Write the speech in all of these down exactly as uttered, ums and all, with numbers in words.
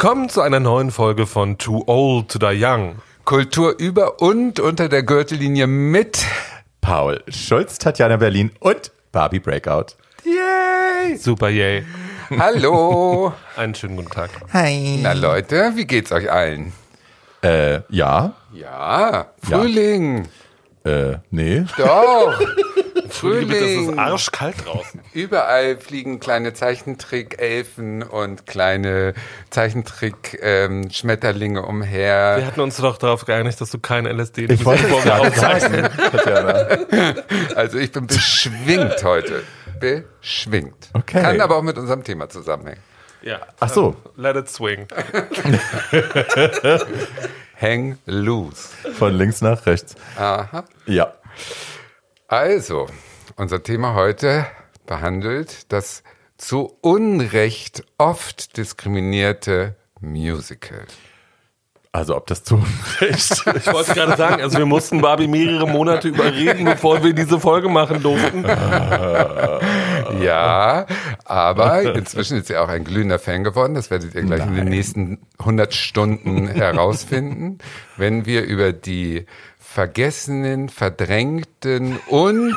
Willkommen zu einer neuen Folge von Too Old to Die Young. Kultur über und unter der Gürtellinie mit Paul Schulz, Tatjana Berlin und Barbie Breakout. Yay! Super yay. Hallo. Einen schönen guten Tag. Hi. Na Leute, wie geht's euch allen? Äh, ja. Ja, Frühling. Ja. Äh, nee. Doch. Frühling. Es ist arschkalt draußen. Überall fliegen kleine Zeichentrick-Elfen und kleine Zeichentrick-Schmetterlinge umher. Wir hatten uns doch darauf geeinigt, dass du kein L S D nimmst. Ich wollte es gerade sagen. Also ich bin beschwingt heute. Beschwingt. Okay. Kann aber auch mit unserem Thema zusammenhängen. Ja. Ach so. Let it swing. Hang loose. Von links nach rechts. Aha. Ja. Also, unser Thema heute behandelt das zu Unrecht oft diskriminierte Musical. Also ob das zu Unrecht... Ich wollte gerade sagen, also wir mussten Barbie mehrere Monate überreden, bevor wir diese Folge machen durften. Ja, aber inzwischen ist sie auch ein glühender Fan geworden. Das werdet ihr gleich Nein. in den nächsten hundert Stunden herausfinden, wenn wir über die vergessenen, verdrängten und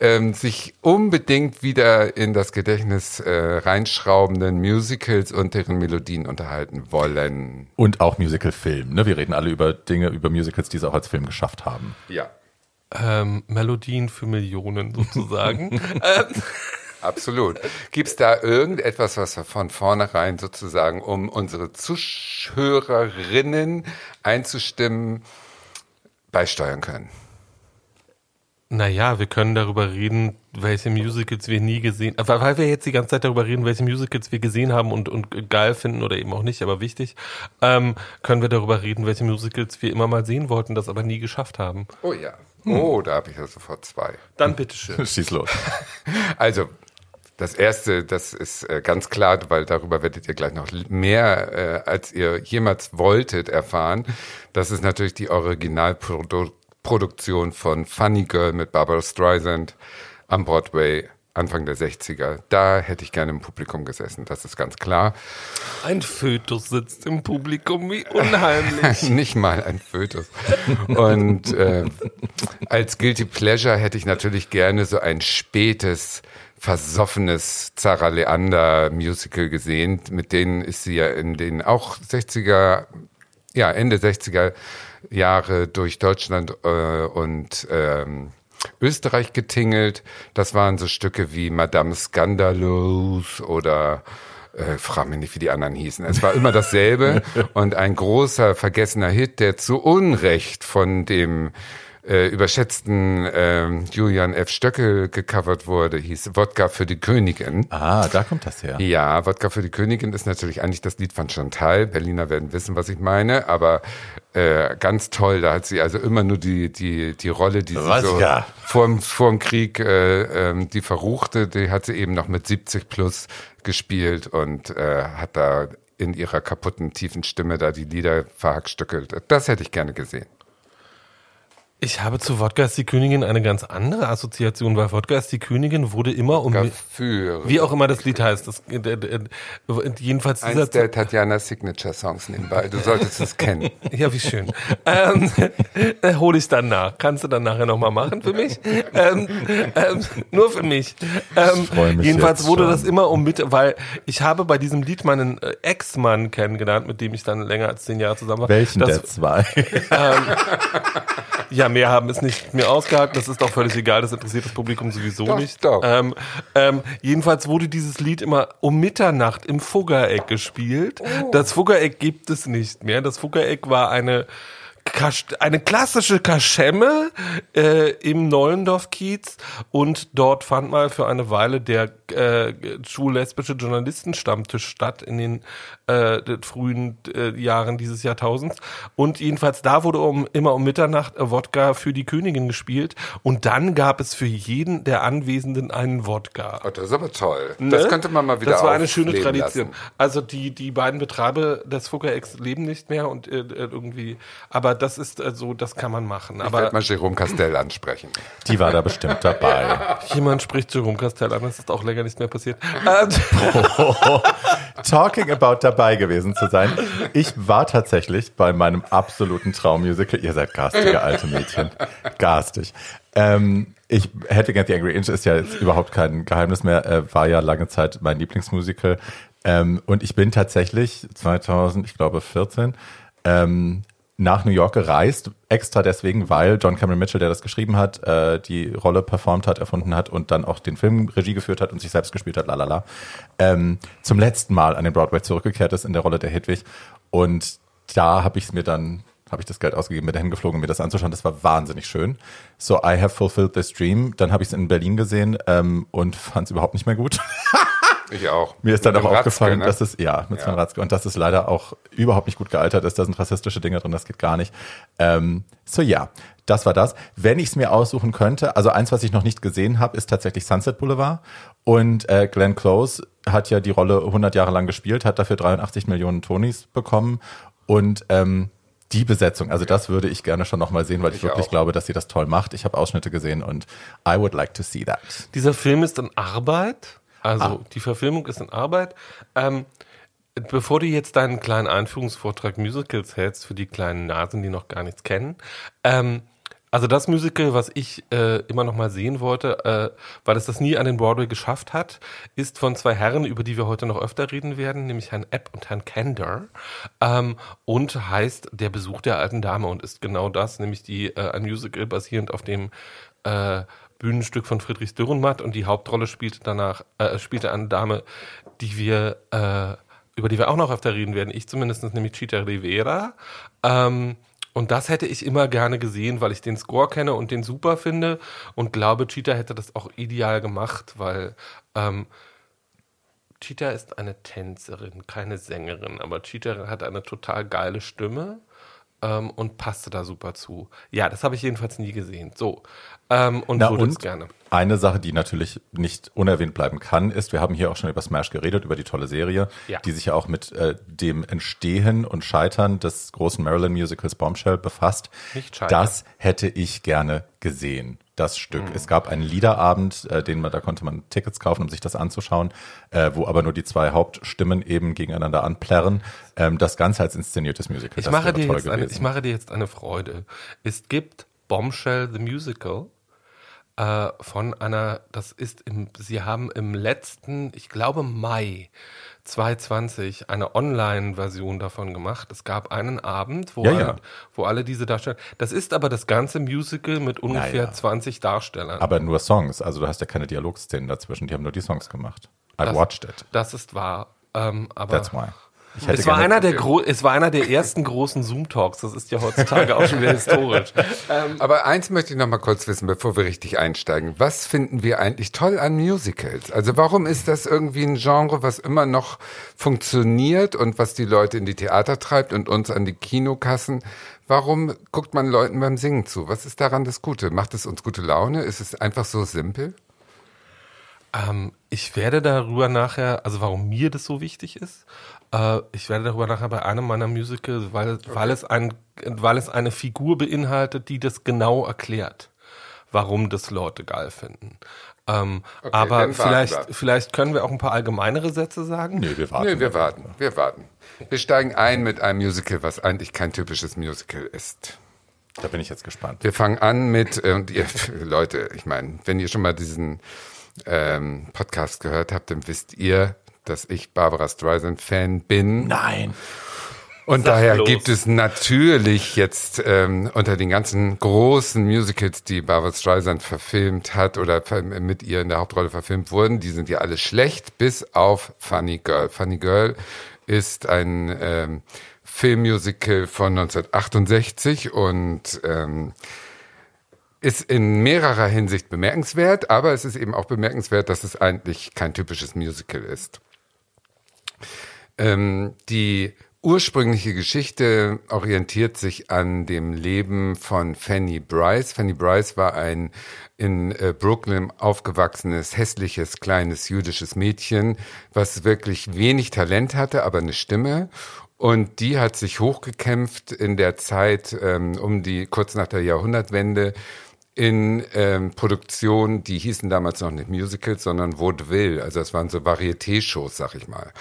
ähm, sich unbedingt wieder in das Gedächtnis äh, reinschraubenden Musicals und deren Melodien unterhalten wollen. Und auch Musical-Film, ne? Wir reden alle über Dinge, über Musicals, die es auch als Film geschafft haben. Ja. Ähm, Melodien für Millionen sozusagen. Absolut. Gibt es da irgendetwas, was wir von vornherein sozusagen, um unsere Zuhörerinnen einzustimmen, beisteuern können? Naja, wir können darüber reden, welche Musicals wir nie gesehen haben. Weil wir jetzt die ganze Zeit darüber reden, welche Musicals wir gesehen haben und, und geil finden oder eben auch nicht, aber wichtig, ähm, können wir darüber reden, welche Musicals wir immer mal sehen wollten, das aber nie geschafft haben. Oh ja. Hm. Oh, da habe ich ja sofort zwei. Dann bitteschön. Schieß los. Also, das erste, das ist ganz klar, weil darüber werdet ihr gleich noch mehr, äh, als ihr jemals wolltet, erfahren. Das ist natürlich die Originalproduktion von Funny Girl mit Barbra Streisand am Broadway Anfang der sechziger. Da hätte ich gerne im Publikum gesessen, das ist ganz klar. Ein Fötus sitzt im Publikum, wie unheimlich. Nicht mal ein Fötus. Und äh, als Guilty Pleasure hätte ich natürlich gerne so ein spätes, versoffenes Zara Leander Musical gesehen, mit denen ist sie ja in den auch sechziger, ja Ende sechziger Jahre durch Deutschland äh, und ähm, Österreich getingelt. Das waren so Stücke wie Madame Scandalos oder äh, frag mich nicht, wie die anderen hießen. Es war immer dasselbe und ein großer vergessener Hit, der zu Unrecht von dem Äh, überschätzten ähm, Julian F. Stöckel gecovert wurde, hieß Wodka für die Königin. Ah, da kommt das her. Ja, Wodka für die Königin ist natürlich eigentlich das Lied von Chantal. Berliner werden wissen, was ich meine, aber äh, ganz toll, da hat sie also immer nur die die die Rolle, die was sie so ja. vorm, vorm Krieg, äh, ähm, die Verruchte, die hat sie eben noch mit siebzig plus gespielt und äh, hat da in ihrer kaputten, tiefen Stimme da die Lieder verhackstückelt. Das hätte ich gerne gesehen. Ich habe zu Wodka ist die Königin eine ganz andere Assoziation, weil Wodka ist die Königin wurde immer um... Gefühl. Wie auch immer das Lied heißt. Das, äh, äh, jedenfalls dieser eins der Tatjanas Signature-Songs nebenbei. Du solltest es kennen. Ja, wie schön. Ähm, äh, hol ich dann nach. Kannst du dann nachher nochmal machen für mich? Ähm, ähm, nur für mich. Ähm, ich freu mich jedenfalls wurde schon. Das immer um mit... Weil ich habe bei diesem Lied meinen Ex-Mann kennengelernt, mit dem ich dann länger als zehn Jahre zusammen war. Welchen das, der zwei? Ähm, ja, mehr haben es nicht mehr ausgehakt, das ist doch völlig egal, das interessiert das Publikum sowieso doch, nicht. Doch. Ähm, ähm, jedenfalls wurde dieses Lied immer um Mitternacht im Fuggereck gespielt. Oh. Das Fuggereck gibt es nicht mehr. Das Fuggereck war eine, eine klassische Kaschemme äh, im Neulendorf-Kiez und dort fand mal für eine Weile der äh, schwul-lesbische Journalisten-Stammtisch statt in den Äh, frühen äh, Jahren dieses Jahrtausends und jedenfalls da wurde um, immer um Mitternacht äh, Wodka für die Königin gespielt und dann gab es für jeden der Anwesenden einen Wodka. Oh, das ist aber toll. Ne? Das könnte man mal wieder Das war eine schöne Tradition. Lassen. Also die die beiden Betreiber des Fuggerecks leben nicht mehr und äh, irgendwie, aber das ist äh, so, das kann man machen. Aber ich werde mal Jérôme Castell ansprechen. Die war da bestimmt dabei. Jemand spricht Jérôme Castell an, das ist auch legendär. gar nichts mehr passiert. Talking about dabei gewesen zu sein. Ich war tatsächlich bei meinem absoluten Traummusical. Ihr seid garstige alte Mädchen. Garstig. Ähm, ich hätte gern The Angry Inch, ist ja jetzt überhaupt kein Geheimnis mehr. Äh, war ja lange Zeit mein Lieblingsmusical. Ähm, und ich bin tatsächlich zweitausend, ich glaube vierzehn, ähm, nach New York gereist, extra deswegen, weil John Cameron Mitchell, der das geschrieben hat, äh, die Rolle performt hat, erfunden hat und dann auch den Film Regie geführt hat und sich selbst gespielt hat, lalala, ähm, zum letzten Mal an den Broadway zurückgekehrt ist in der Rolle der Hedwig. Und da habe ich es mir dann, habe ich das Geld ausgegeben, bin dahin geflogen, um mir das anzuschauen. Das war wahnsinnig schön. So, I have fulfilled this dream. Dann habe ich es in Berlin gesehen ähm, und fand es überhaupt nicht mehr gut. Ich auch. Mir ist dann auch aufgefallen, dass es, ja, mit Sven Ratzke, und dass es leider auch überhaupt nicht gut gealtert ist. Da sind rassistische Dinge drin, das geht gar nicht. Ähm, so, ja, das war das. Wenn ich es mir aussuchen könnte, also eins, was ich noch nicht gesehen habe, ist tatsächlich Sunset Boulevard. Und äh, Glenn Close hat ja die Rolle hundert Jahre lang gespielt, hat dafür dreiundachtzig Millionen Tonys bekommen. Und ähm, die Besetzung, also das würde ich gerne schon nochmal sehen, weil ich, ich wirklich auch. glaube, dass sie das toll macht. Ich habe Ausschnitte gesehen und I would like to see that. Dieser Film ist in Arbeit? Also ah. die Verfilmung ist in Arbeit. Ähm, bevor du jetzt deinen kleinen Einführungsvortrag Musicals hältst für die kleinen Nasen, die noch gar nichts kennen. Ähm, also das Musical, was ich äh, immer noch mal sehen wollte, äh, weil es das nie an den Broadway geschafft hat, ist von zwei Herren, über die wir heute noch öfter reden werden, nämlich Herrn Epp und Herrn Kander, ähm, und heißt Der Besuch der alten Dame und ist genau das, nämlich die äh, ein Musical basierend auf dem äh, Bühnenstück von Friedrich Dürrenmatt, und die Hauptrolle spielte danach äh, spielte eine Dame, die wir äh, über die wir auch noch öfter reden werden. Ich zumindest, nämlich Chita Rivera. Ähm, und das hätte ich immer gerne gesehen, weil ich den Score kenne und den super finde und glaube, Chita hätte das auch ideal gemacht, weil ähm, Chita ist eine Tänzerin, keine Sängerin, aber Chita hat eine total geile Stimme. Ähm, und passte da super zu. Ja, das habe ich jedenfalls nie gesehen. So, ähm, und würde es gerne. Eine Sache, die natürlich nicht unerwähnt bleiben kann, ist, wir haben hier auch schon über Smash geredet, über die tolle Serie, ja. die sich ja auch mit äh, dem Entstehen und Scheitern des großen Maryland-Musicals Bombshell befasst. Nicht scheitern. Das hätte ich gerne gesehen, das Stück. Mhm. Es gab einen Liederabend, äh, den man, da konnte man Tickets kaufen, um sich das anzuschauen, äh, wo aber nur die zwei Hauptstimmen eben gegeneinander anplärren. Ähm, das Ganze als inszeniertes Musical. Ich mache, dir jetzt eine, ich mache dir jetzt eine Freude. Es gibt Bombshell the Musical äh, von einer, das ist, im, sie haben im letzten, ich glaube Mai zwanzig zwanzig eine Online-Version davon gemacht. Es gab einen Abend, wo, ja, alle, ja. wo alle diese Darsteller... Das ist aber das ganze Musical mit ungefähr naja. zwanzig Darstellern. Aber nur Songs. Also du hast ja keine Dialogszenen dazwischen. Die haben nur die Songs gemacht. I das, watched it. Das ist wahr. Ähm, aber That's why. Es war, einer der gro- es war einer der ersten großen Zoom-Talks. Das ist ja heutzutage auch schon wieder historisch. Ähm, Aber eins möchte ich noch mal kurz wissen, bevor wir richtig einsteigen. Was finden wir eigentlich toll an Musicals? Also warum ist das irgendwie ein Genre, was immer noch funktioniert und was die Leute in die Theater treibt und uns an die Kinokassen? Warum guckt man Leuten beim Singen zu? Was ist daran das Gute? Macht es uns gute Laune? Ist es einfach so simpel? Ähm, ich werde darüber nachher, also warum mir das so wichtig ist, äh, ich werde darüber nachher bei einem meiner Musicals, weil, okay. weil, es ein, weil es eine Figur beinhaltet, die das genau erklärt, warum das Leute geil finden. Ähm, okay, aber vielleicht, vielleicht können wir auch ein paar allgemeinere Sätze sagen. Nee, wir warten. Nee, wir warten. Wir warten. Wir steigen ein mit einem Musical, was eigentlich kein typisches Musical ist. Da bin ich jetzt gespannt. Wir fangen an mit, äh, und ihr Leute, ich meine, wenn ihr schon mal diesen Podcast gehört habt, dann wisst ihr, dass ich Barbra Streisand Fan bin. Nein. Und Sag daher los. Gibt es natürlich jetzt ähm, unter den ganzen großen Musicals, die Barbra Streisand verfilmt hat oder mit ihr in der Hauptrolle verfilmt wurden, die sind ja alle schlecht, bis auf Funny Girl. Funny Girl ist ein ähm, Filmmusical von neunzehnhundertachtundsechzig und ähm, ist in mehrerer Hinsicht bemerkenswert, aber es ist eben auch bemerkenswert, dass es eigentlich kein typisches Musical ist. Ähm, die ursprüngliche Geschichte orientiert sich an dem Leben von Fanny Brice. Fanny Brice war ein in äh, Brooklyn aufgewachsenes, hässliches, kleines jüdisches Mädchen, was wirklich wenig Talent hatte, aber eine Stimme. Und die hat sich hochgekämpft in der Zeit ähm, um die kurz nach der Jahrhundertwende, in ähm, Produktionen, die hießen damals noch nicht Musicals, sondern Vaudeville. Also es waren so Varieté-Shows, sag ich mal.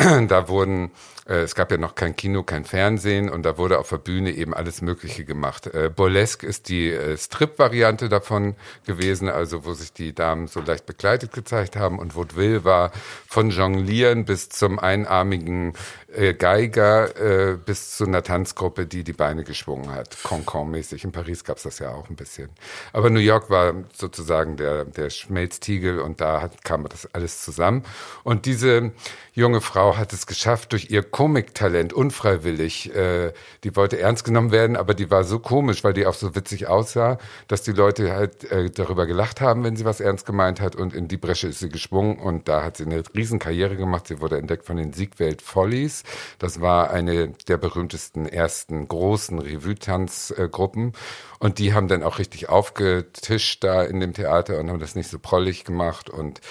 Da wurden, äh, es gab ja noch kein Kino, kein Fernsehen und da wurde auf der Bühne eben alles Mögliche gemacht. Äh, Burlesque ist die äh, Strip-Variante davon gewesen, also wo sich die Damen so leicht bekleidet gezeigt haben, und Vaudeville war von Jonglieren bis zum einarmigen äh, Geiger äh, bis zu einer Tanzgruppe, die die Beine geschwungen hat, Cancan-mäßig. In Paris gab's das ja auch ein bisschen. Aber New York war sozusagen der, der Schmelztiegel und da hat, kam das alles zusammen. Und diese junge Frau hat es geschafft, durch ihr Komiktalent unfreiwillig, äh, die wollte ernst genommen werden, aber die war so komisch, weil die auch so witzig aussah, dass die Leute halt äh, darüber gelacht haben, wenn sie was ernst gemeint hat, und in die Bresche ist sie geschwungen und da hat sie eine Riesenkarriere gemacht. Sie wurde entdeckt von den Siegwelt Follies. Das war eine der berühmtesten ersten großen Revue-Tanzgruppen und die haben dann auch richtig aufgetischt da in dem Theater und haben das nicht so prollig gemacht, und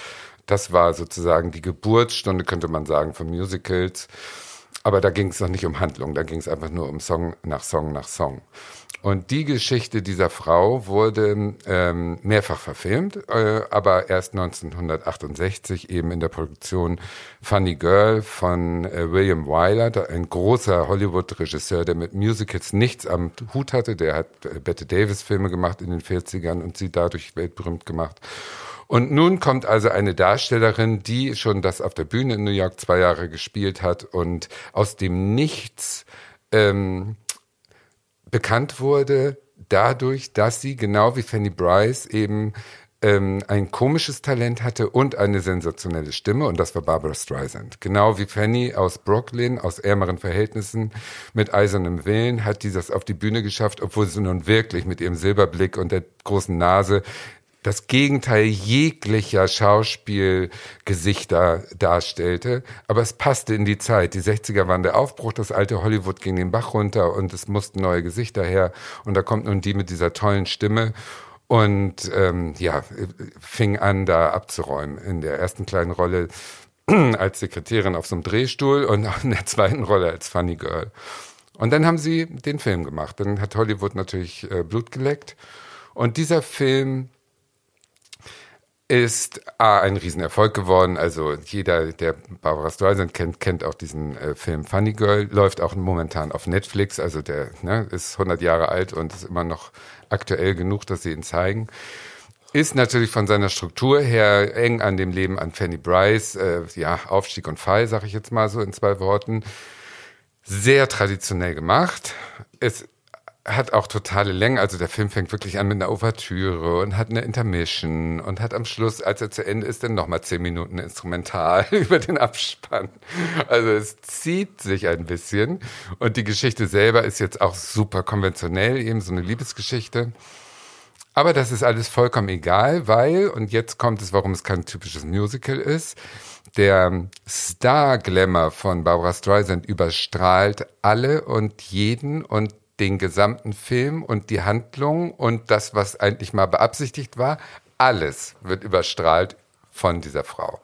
das war sozusagen die Geburtsstunde, könnte man sagen, von Musicals. Aber da ging es noch nicht um Handlung, da ging es einfach nur um Song nach Song nach Song. Und die Geschichte dieser Frau wurde ähm, mehrfach verfilmt, äh, aber erst neunzehnhundertachtundsechzig eben in der Produktion Funny Girl von äh, William Wyler, ein großer Hollywood-Regisseur, der mit Musicals nichts am Hut hatte. Der hat äh, Bette Davis-Filme gemacht in den vierzigern und sie dadurch weltberühmt gemacht. Und nun kommt also eine Darstellerin, die schon das auf der Bühne in New York zwei Jahre gespielt hat und aus dem Nichts ähm, bekannt wurde, dadurch, dass sie genau wie Fanny Brice eben ähm, ein komisches Talent hatte und eine sensationelle Stimme, und das war Barbra Streisand. Genau wie Fanny aus Brooklyn, aus ärmeren Verhältnissen, mit eisernem Willen hat die das auf die Bühne geschafft, obwohl sie nun wirklich mit ihrem Silberblick und der großen Nase das Gegenteil jeglicher Schauspielgesichter darstellte, aber es passte in die Zeit. Die sechziger waren der Aufbruch, das alte Hollywood ging den Bach runter und es mussten neue Gesichter her, und da kommt nun die mit dieser tollen Stimme und ähm, ja, fing an, da abzuräumen. In der ersten kleinen Rolle als Sekretärin auf so einem Drehstuhl und in der zweiten Rolle als Funny Girl. Und dann haben sie den Film gemacht, dann hat Hollywood natürlich äh, Blut geleckt, und dieser Film ist A, ein Riesenerfolg geworden. Also jeder, der Barbra Streisand kennt, kennt auch diesen äh, Film Funny Girl. Läuft auch momentan auf Netflix. Also der ne, ist hundert Jahre alt und ist immer noch aktuell genug, dass sie ihn zeigen. Ist natürlich von seiner Struktur her eng an dem Leben an Fanny Brice. Äh, ja, Aufstieg und Fall, sage ich jetzt mal so in zwei Worten. Sehr traditionell gemacht. Es hat auch totale Längen, also der Film fängt wirklich an mit einer Ouvertüre und hat eine Intermission und hat am Schluss, als er zu Ende ist, dann nochmal zehn Minuten Instrumental über den Abspann. Also es zieht sich ein bisschen, und die Geschichte selber ist jetzt auch super konventionell, eben so eine Liebesgeschichte. Aber das ist alles vollkommen egal, weil, und jetzt kommt es, warum es kein typisches Musical ist, der Star-Glamour von Barbra Streisand überstrahlt alle und jeden und den gesamten Film und die Handlung und das, was eigentlich mal beabsichtigt war, alles wird überstrahlt von dieser Frau.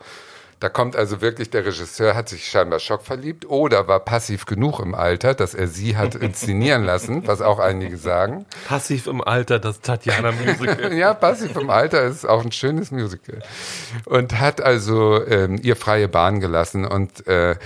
Da kommt also wirklich, der Regisseur hat sich scheinbar schockverliebt oder war passiv genug im Alter, dass er sie hat inszenieren lassen, was auch einige sagen. Passiv im Alter, das Tatjana-Musical. Ja, passiv im Alter ist auch ein schönes Musical. Und hat also ähm, ihr freie Bahn gelassen, und äh,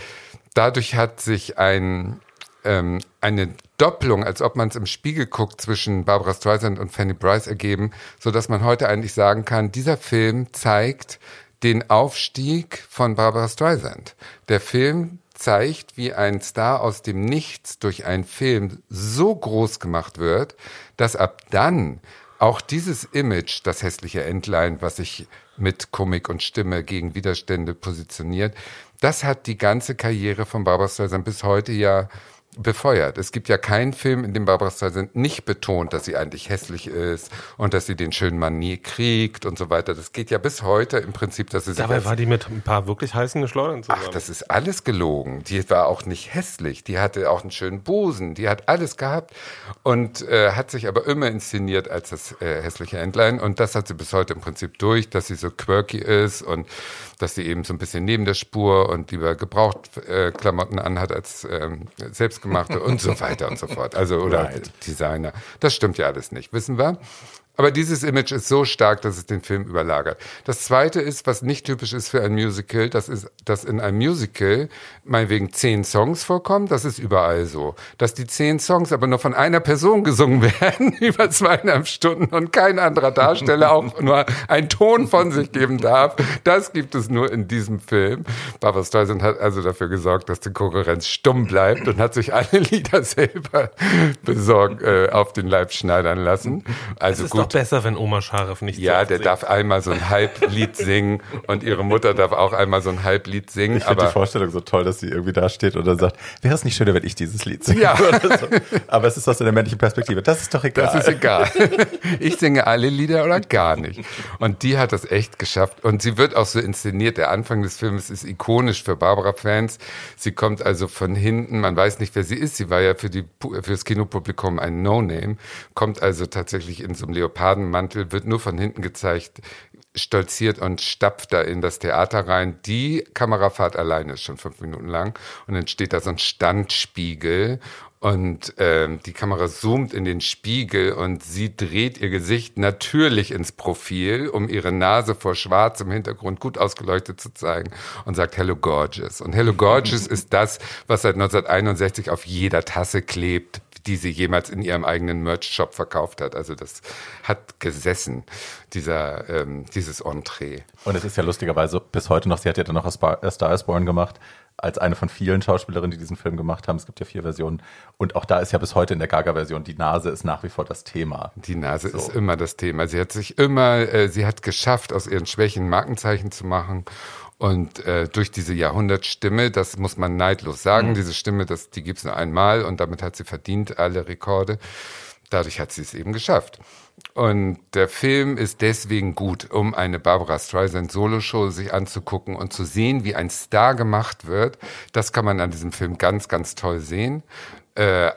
dadurch hat sich ein ähm, eine Doppelung, als ob man es im Spiegel guckt, zwischen Barbra Streisand und Fanny Brice ergeben, so dass man heute eigentlich sagen kann, dieser Film zeigt den Aufstieg von Barbra Streisand. Der Film zeigt, wie ein Star aus dem Nichts durch einen Film so groß gemacht wird, dass ab dann auch dieses Image, das hässliche Entlein, was sich mit Komik und Stimme gegen Widerstände positioniert, das hat die ganze Karriere von Barbra Streisand bis heute ja befeuert. Es gibt ja keinen Film, in dem Barbra Streisand nicht betont, dass sie eigentlich hässlich ist und dass sie den schönen Mann nie kriegt und so weiter. Das geht ja bis heute im Prinzip, dass sie dabei war die mit ein paar wirklich heißen Geschleudern zusammen. Ach, das ist alles gelogen. Die war auch nicht hässlich. Die hatte auch einen schönen Busen. Die hat alles gehabt und äh, hat sich aber immer inszeniert als das äh, hässliche Entlein, und das hat sie bis heute im Prinzip durch, dass sie so quirky ist und dass sie eben so ein bisschen neben der Spur und lieber gebraucht äh, Klamotten anhat als äh, selbst gemachte und so weiter und so fort. Also, oder right. Designer. Das stimmt ja alles nicht, wissen wir. Aber dieses Image ist so stark, dass es den Film überlagert. Das Zweite ist, was nicht typisch ist für ein Musical, das ist, dass in einem Musical meinetwegen zehn Songs vorkommen. Das ist überall so. Dass die zehn Songs aber nur von einer Person gesungen werden, über zweieinhalb Stunden und kein anderer Darsteller auch nur einen Ton von sich geben darf, das gibt es nur in diesem Film. Barbra Streisand hat also dafür gesorgt, dass die Konkurrenz stumm bleibt und hat sich alle Lieder selber besorgt, äh, auf den Leib schneidern lassen. Also gut. Besser, wenn Omar Sharif nicht Ja, der singt. Darf einmal so ein Halblied singen und ihre Mutter darf auch einmal so ein Halblied singen. Ich finde die Vorstellung so toll, dass sie irgendwie da steht und dann sagt, wäre es nicht schöner, wenn ich dieses Lied singe? Ja. Oder so. Aber es ist aus der männlichen Perspektive. Das ist doch egal. Das ist egal. Ich singe alle Lieder oder gar nicht. Und die hat das echt geschafft. Und sie wird auch so inszeniert. Der Anfang des Films ist ikonisch für Barbra-Fans. Sie kommt also von hinten. Man weiß nicht, wer sie ist. Sie war ja für, die, für das Kinopublikum ein No-Name. Kommt also tatsächlich in so einem Leopard Padenmantel, wird nur von hinten gezeigt, stolziert und stapft da in das Theater rein. Die Kamerafahrt alleine ist schon fünf Minuten lang und dann steht da so ein Standspiegel und ähm, die Kamera zoomt in den Spiegel und sie dreht ihr Gesicht natürlich ins Profil, um ihre Nase vor Schwarz im Hintergrund gut ausgeleuchtet zu zeigen und sagt Hello Gorgeous. Und Hello Gorgeous ist das, was seit neunzehnhunderteinundsechzig auf jeder Tasse klebt, die sie jemals in ihrem eigenen Merch-Shop verkauft hat. Also das hat gesessen, dieser, ähm, dieses Entree. Und es ist ja lustigerweise bis heute noch, sie hat ja dann noch A Star is Born gemacht, als eine von vielen Schauspielerinnen, die diesen Film gemacht haben. Es gibt ja vier Versionen. Und auch da ist ja bis heute in der Gaga-Version, die Nase ist nach wie vor das Thema. Die Nase so. Ist immer das Thema. Sie hat sich immer, äh, sie hat geschafft, aus ihren Schwächen Markenzeichen zu machen. Und äh, durch diese Jahrhundertstimme, das muss man neidlos sagen, mhm. diese Stimme, das, die gibt's nur einmal und damit hat sie verdient alle Rekorde. Dadurch hat sie es eben geschafft. Und der Film ist deswegen gut, um eine Barbra Streisand Soloshow sich anzugucken und zu sehen, wie ein Star gemacht wird. Das kann man an diesem Film ganz, ganz toll sehen. Äh,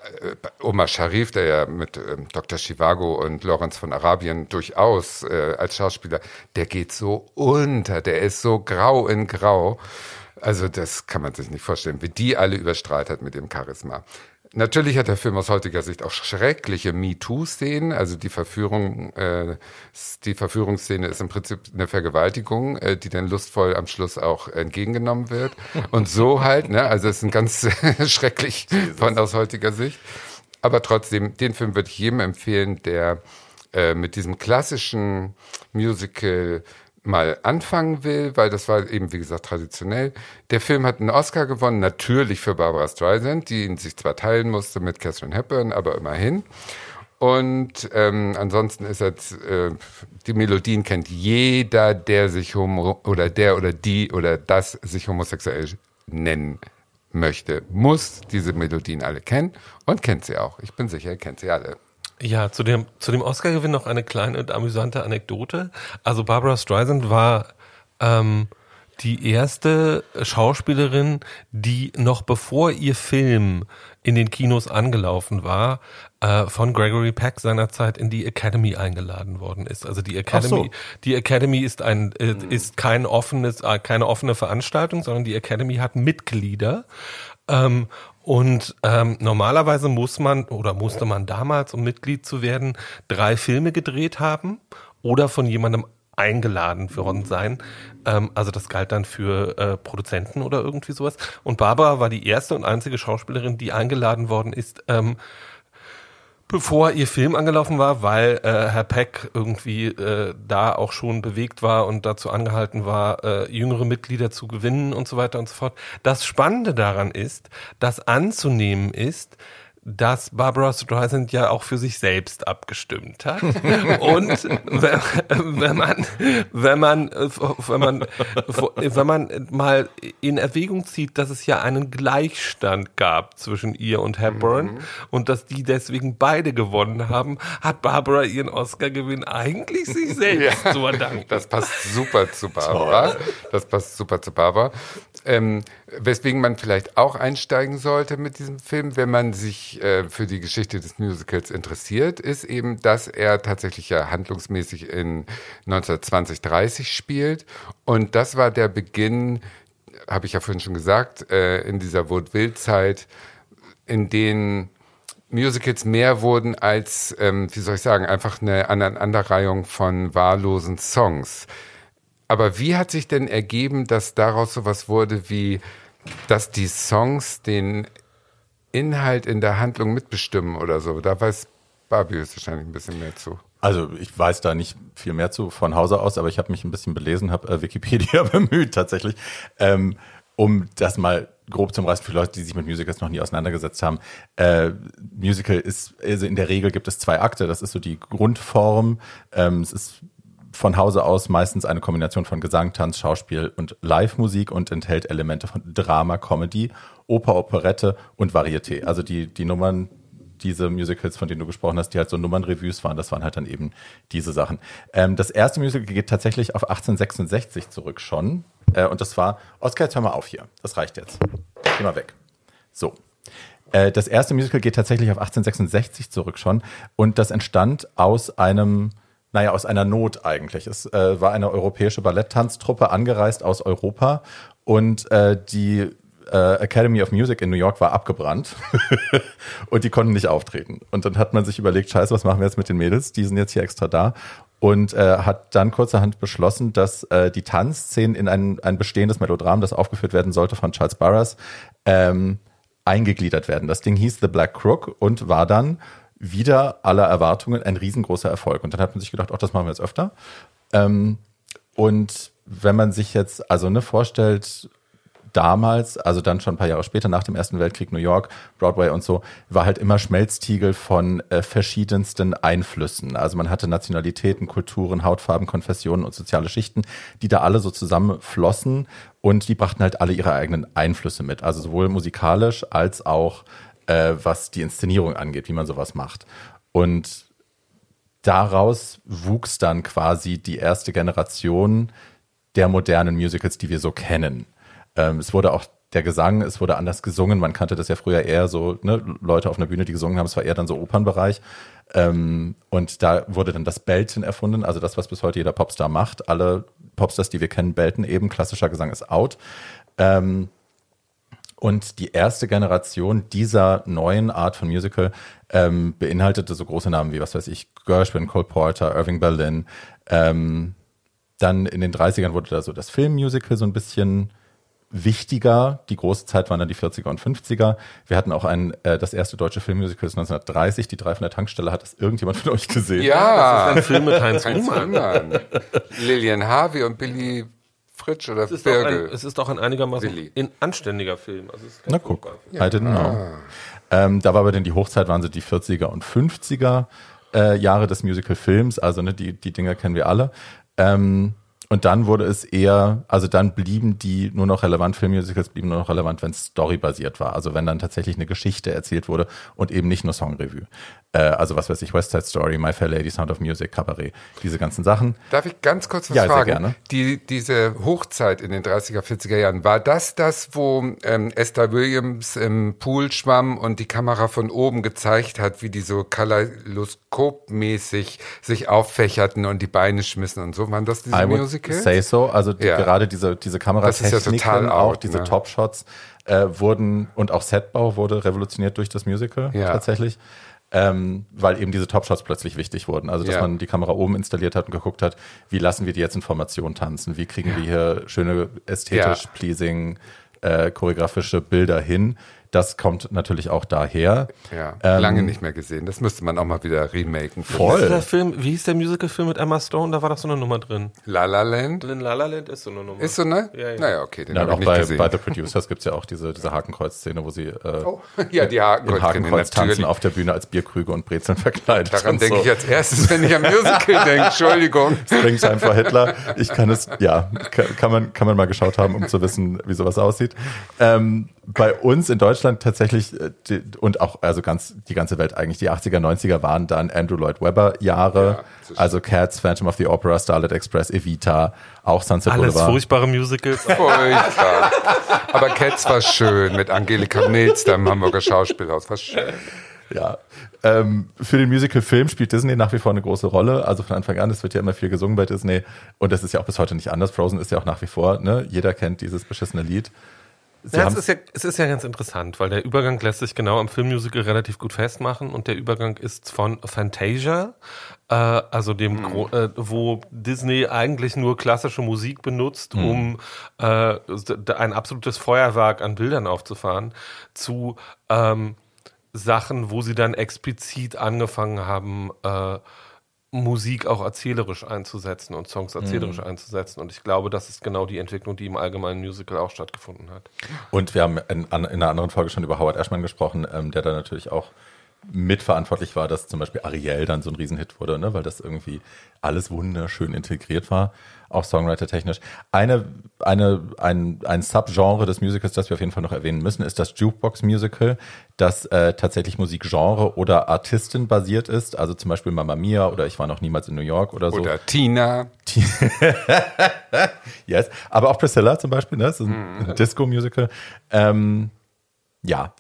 Omar Sharif, der ja mit ähm, Doktor Chivago und Lawrence von Arabien durchaus äh, als Schauspieler, der geht so unter, der ist so grau in grau. Also das kann man sich nicht vorstellen, wie die alle überstrahlt hat mit dem Charisma. Natürlich hat der Film aus heutiger Sicht auch schreckliche MeToo-Szenen, also die Verführung, äh, die Verführungsszene ist im Prinzip eine Vergewaltigung, äh, die dann lustvoll am Schluss auch entgegengenommen wird und so halt, ne, also es ist ganz schrecklich von aus heutiger Sicht, aber trotzdem, den Film würde ich jedem empfehlen, der äh, mit diesem klassischen Musical mal anfangen will, weil das war eben, wie gesagt, traditionell. Der Film hat einen Oscar gewonnen, natürlich für Barbra Streisand, die ihn sich zwar teilen musste mit Katharine Hepburn, aber immerhin. Und ähm, ansonsten ist jetzt, äh, die Melodien kennt jeder, der sich homo oder der oder die oder das sich homosexuell nennen möchte, muss diese Melodien alle kennen und kennt sie auch. Ich bin sicher, ihr kennt sie alle. Ja, zu dem, zu dem Oscar-Gewinn noch eine kleine und amüsante Anekdote. Also Barbra Streisand war ähm, die erste Schauspielerin, die noch bevor ihr Film in den Kinos angelaufen war, äh, von Gregory Peck seinerzeit in die Academy eingeladen worden ist. Also die Academy, so. die Academy ist ein äh, ist kein offenes, äh, keine offene Veranstaltung, sondern die Academy hat Mitglieder. Ähm, Und ähm, normalerweise muss man oder musste man damals, um Mitglied zu werden, drei Filme gedreht haben oder von jemandem eingeladen worden sein. Ähm, also das galt dann für äh, Produzenten oder irgendwie sowas. Und Barbra war die erste und einzige Schauspielerin, die eingeladen worden ist, ähm, bevor ihr Film angelaufen war, weil äh, Herr Peck irgendwie äh, da auch schon bewegt war und dazu angehalten war, äh, jüngere Mitglieder zu gewinnen und so weiter und so fort. Das Spannende daran ist, dass anzunehmen ist, dass Barbra Streisand ja auch für sich selbst abgestimmt hat. Und wenn, wenn man, wenn man, wenn man, wenn man mal in Erwägung zieht, dass es ja einen Gleichstand gab zwischen ihr und Hepburn mhm. und dass die deswegen beide gewonnen haben, hat Barbra ihren Oscar-Gewinn eigentlich sich selbst ja, zu verdanken. Das passt super zu Barbra. Toll. Das passt super zu Barbra. Ähm, weswegen man vielleicht auch einsteigen sollte mit diesem Film, wenn man sich äh, für die Geschichte des Musicals interessiert, ist eben, dass er tatsächlich ja handlungsmäßig in neunzehnhundertzwanzig dreißig spielt und das war der Beginn, habe ich ja vorhin schon gesagt, äh, in dieser Vaudeville-Zeit, in denen Musicals mehr wurden als, ähm, wie soll ich sagen, einfach eine Aneinanderreihung von wahllosen Songs. Aber wie hat sich denn ergeben, dass daraus sowas wurde wie, dass die Songs den Inhalt in der Handlung mitbestimmen oder so? Da weiß Barbie wahrscheinlich ein bisschen mehr zu. Also ich weiß da nicht viel mehr zu von Hause aus, aber ich habe mich ein bisschen belesen, habe äh, Wikipedia bemüht tatsächlich, ähm, um das mal grob zum Reißen für Leute, die sich mit Musicals noch nie auseinandergesetzt haben. Äh, Musical ist, also in der Regel gibt es zwei Akte, das ist so die Grundform. Ähm, es ist von Hause aus meistens eine Kombination von Gesang, Tanz, Schauspiel und Live-Musik und enthält Elemente von Drama, Comedy, Oper, Operette und Varieté. Also die, die Nummern, diese Musicals, von denen du gesprochen hast, die halt so Nummernrevues waren, das waren halt dann eben diese Sachen. Ähm, das erste Musical geht tatsächlich auf achtzehnhundertsechsundsechzig zurück schon. Äh, und das war, Oskar, jetzt hör mal auf hier. Das reicht jetzt. Geh mal weg. So. Äh, das erste Musical geht tatsächlich auf achtzehnhundertsechsundsechzig zurück schon. Und das entstand aus einem... Naja, aus einer Not eigentlich. Es äh, war eine europäische Balletttanztruppe angereist aus Europa und äh, die äh, Academy of Music in New York war abgebrannt und die konnten nicht auftreten. Und dann hat man sich überlegt, scheiße, was machen wir jetzt mit den Mädels? Die sind jetzt hier extra da. Und äh, hat dann kurzerhand beschlossen, dass äh, die Tanzszenen in ein, ein bestehendes Melodram, das aufgeführt werden sollte von Charles Burroughs, ähm, eingegliedert werden. Das Ding hieß The Black Crook und war dann wieder aller Erwartungen ein riesengroßer Erfolg. Und dann hat man sich gedacht, auch das machen wir jetzt öfter. Ähm, und wenn man sich jetzt also ne, vorstellt, damals, also dann schon ein paar Jahre später, nach dem Ersten Weltkrieg, New York, Broadway und so, war halt immer Schmelztiegel von äh, verschiedensten Einflüssen. Also man hatte Nationalitäten, Kulturen, Hautfarben, Konfessionen und soziale Schichten, die da alle so zusammenflossen. Und die brachten halt alle ihre eigenen Einflüsse mit. Also sowohl musikalisch als auch was die Inszenierung angeht, wie man sowas macht. Und daraus wuchs dann quasi die erste Generation der modernen Musicals, die wir so kennen. Ähm, es wurde auch der Gesang, es wurde anders gesungen. Man kannte das ja früher eher so, ne, Leute auf einer Bühne, die gesungen haben, es war eher dann so Opernbereich. Ähm, und da wurde dann das Belten erfunden, also das, was bis heute jeder Popstar macht. Alle Popstars, die wir kennen, belten eben. Klassischer Gesang ist out. Ähm, Und die erste Generation dieser neuen Art von Musical ähm, beinhaltete so große Namen wie, was weiß ich, Gershwin, Cole Porter, Irving Berlin. Ähm, dann in den dreißigern wurde da so das Filmmusical so ein bisschen wichtiger. Die große Zeit waren dann die vierziger und fünfziger. Wir hatten auch ein, äh, das erste deutsche Filmmusical ist neunzehnhundertdreißig. Die drei von der Tankstelle, hat das irgendjemand von euch gesehen? Ja, das ist ein Film mit Heinz Rühmann. Lillian Harvey und Billy... Fritsch oder es ist, ein, es ist auch ein einigermaßen Willi. ein anständiger Film. Also es ist Na guck, ja. I didn't know. Ah. Ähm, da war aber dann die Hochzeit, waren so die vierziger und fünfziger äh, Jahre des Musical-Films. Also ne, die, die Dinger kennen wir alle. Ähm, und dann wurde es eher, also dann blieben die nur noch relevant, Filmmusicals blieben nur noch relevant, wenn es storybasiert war. Also wenn dann tatsächlich eine Geschichte erzählt wurde und eben nicht nur Songrevue. Äh, also was weiß ich, West Side Story, My Fair Lady, Sound of Music, Cabaret, diese ganzen Sachen. Darf ich ganz kurz was ja, fragen? Sehr gerne. Die, diese Hochzeit in den dreißiger, vierziger Jahren, war das das, wo ähm, Esther Williams im Pool schwamm und die Kamera von oben gezeigt hat, wie die so kaleidoskopmäßig sich auffächerten und die Beine schmissen und so? Waren das diese Musicals? Say so, also die, ja. gerade diese, diese Kameratechniken, ja auch out, diese ne? Top-Shots äh, wurden, und auch Setbau wurde revolutioniert durch das Musical ja. tatsächlich, ähm, weil eben diese Top-Shots plötzlich wichtig wurden. Also dass ja. man die Kamera oben installiert hat und geguckt hat, wie lassen wir die jetzt in Formation tanzen, wie kriegen ja. wir hier schöne ästhetisch ja. pleasing äh, choreografische Bilder hin. Das kommt natürlich auch daher. Ja, ähm, lange nicht mehr gesehen. Das müsste man auch mal wieder remaken. Voll. Der Film, wie hieß der Musical-Film mit Emma Stone? Da war doch so eine Nummer drin. La La Land? Drin La La Land ist so eine Nummer. Ist so, ne? Ja, ja. Naja, okay, den habe ich nicht bei, gesehen. Bei The Producers gibt es ja auch diese, diese Hakenkreuz-Szene, wo sie äh, oh, ja, die Hakenkreuz im Hakenkreuz tanzen auf der Bühne als Bierkrüge und Brezeln verkleidet. Daran denke so. ich als erstes, wenn ich am Musical denke. Entschuldigung. Springtime for Hitler. Ich kann es, ja, kann man, kann man mal geschaut haben, um zu wissen, wie sowas aussieht. Ähm, bei uns in Deutschland tatsächlich und auch also ganz die ganze Welt eigentlich. Die achtziger, neunziger waren dann Andrew Lloyd Webber Jahre, ja, also Cats, Phantom of the Opera, Starlit Express, Evita, auch Sunset Alles Boulevard. Alles furchtbare Musicals. Furchtbar. Aber Cats war schön mit Angelika Milz, da im Hamburger Schauspielhaus, war schön. Ja, ähm, für den Musical-Film spielt Disney nach wie vor eine große Rolle. Also von Anfang an, es wird ja immer viel gesungen bei Disney und das ist ja auch bis heute nicht anders. Frozen ist ja auch nach wie vor, ne? Jeder kennt dieses beschissene Lied. Ja, es, ist ja, es ist ja ganz interessant, weil der Übergang lässt sich genau am Filmmusical relativ gut festmachen und der Übergang ist von Fantasia, äh, also dem, mhm. Gro- äh, wo Disney eigentlich nur klassische Musik benutzt, mhm. um äh, ein absolutes Feuerwerk an Bildern aufzufahren, zu ähm, Sachen, wo sie dann explizit angefangen haben, äh, Musik auch erzählerisch einzusetzen und Songs erzählerisch mhm. einzusetzen. Und ich glaube, das ist genau die Entwicklung, die im allgemeinen Musical auch stattgefunden hat. Und wir haben in, in einer anderen Folge schon über Howard Ashman gesprochen, ähm, der da natürlich auch mitverantwortlich war, dass zum Beispiel Ariel dann so ein Riesenhit wurde, ne? Weil das irgendwie alles wunderschön integriert war, auch songwriter-technisch. Eine, eine, ein, ein Subgenre des Musicals, das wir auf jeden Fall noch erwähnen müssen, ist das Jukebox-Musical, das äh, tatsächlich Musikgenre oder Artistin basiert ist, also zum Beispiel Mamma Mia oder Ich war noch niemals in New York oder so. Oder Tina. Yes, aber auch Priscilla zum Beispiel, ne? Das ist ein mm. Disco-Musical. Ähm, ja,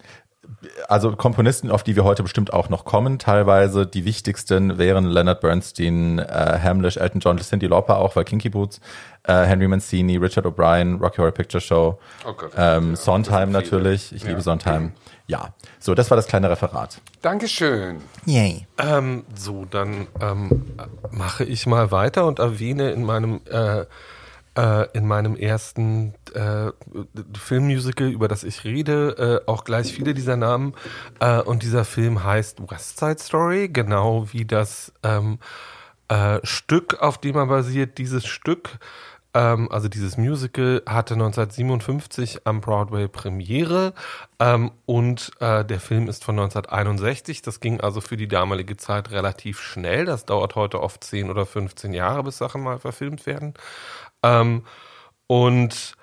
also Komponisten, auf die wir heute bestimmt auch noch kommen, teilweise die wichtigsten wären Leonard Bernstein, äh, Hamlisch, Elton John, Cyndi Lauper auch, weil Kinky Boots, äh, Henry Mancini, Richard O'Brien, Rocky Horror Picture Show, oh Gott, ähm, ja, Sondheim natürlich, ich ja. liebe Sondheim. Ja, so, das war das kleine Referat. Dankeschön. Yay. Ähm, so, dann ähm, mache ich mal weiter und erwähne in meinem... Äh, in meinem ersten äh, Filmmusical, über das ich rede, äh, auch gleich viele dieser Namen. Äh, und dieser Film heißt West Side Story, genau wie das ähm, äh, Stück, auf dem er basiert. Dieses Stück, ähm, also dieses Musical, hatte neunzehnhundertsiebenundfünfzig am Broadway Premiere ähm, und äh, der Film ist von neunzehnhunderteinundsechzig. Das ging also für die damalige Zeit relativ schnell. Das dauert heute oft zehn oder fünfzehn Jahre, bis Sachen mal verfilmt werden. Ähm, und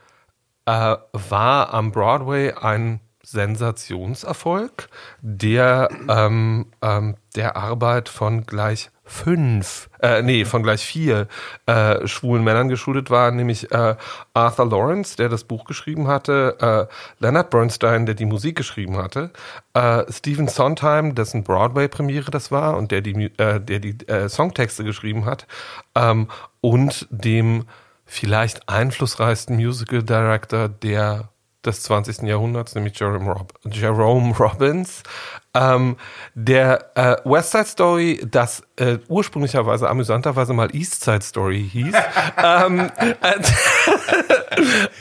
äh, war am Broadway ein Sensationserfolg, der ähm, ähm, der Arbeit von gleich fünf, äh, nee, von gleich vier äh, schwulen Männern geschuldet war, nämlich äh, Arthur Lawrence, der das Buch geschrieben hatte, äh, Leonard Bernstein, der die Musik geschrieben hatte, äh, Stephen Sondheim, dessen Broadway-Premiere das war und der die, äh, der die äh, Songtexte geschrieben hat, ähm, und dem vielleicht einflussreichsten Musical Director der des zwanzigsten. Jahrhunderts, nämlich Jérôme Rob- Jérôme Robbins. Ähm, der äh, West Side Story, das äh, ursprünglicherweise, amüsanterweise mal East Side Story hieß. ähm, äh,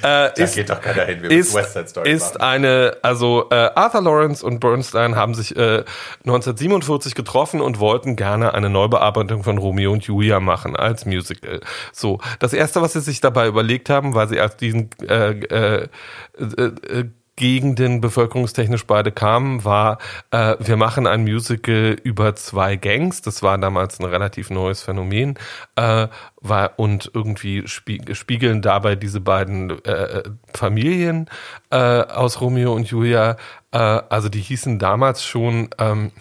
äh, ist, da geht doch keiner hin, wir müssen West Side Story ist machen. Eine, also äh, Arthur Lawrence und Bernstein haben sich äh, neunzehnhundertsiebenundvierzig getroffen und wollten gerne eine Neubearbeitung von Romeo und Julia machen als Musical. So, das Erste, was sie sich dabei überlegt haben, weil sie als diesen äh, äh, äh, äh, Gegenden bevölkerungstechnisch beide kamen, war, äh, wir machen ein Musical über zwei Gangs. Das war damals ein relativ neues Phänomen, äh, war, und irgendwie spie- spiegeln dabei diese beiden äh, Familien äh, aus Romeo und Julia. Äh, also die hießen damals schon ähm,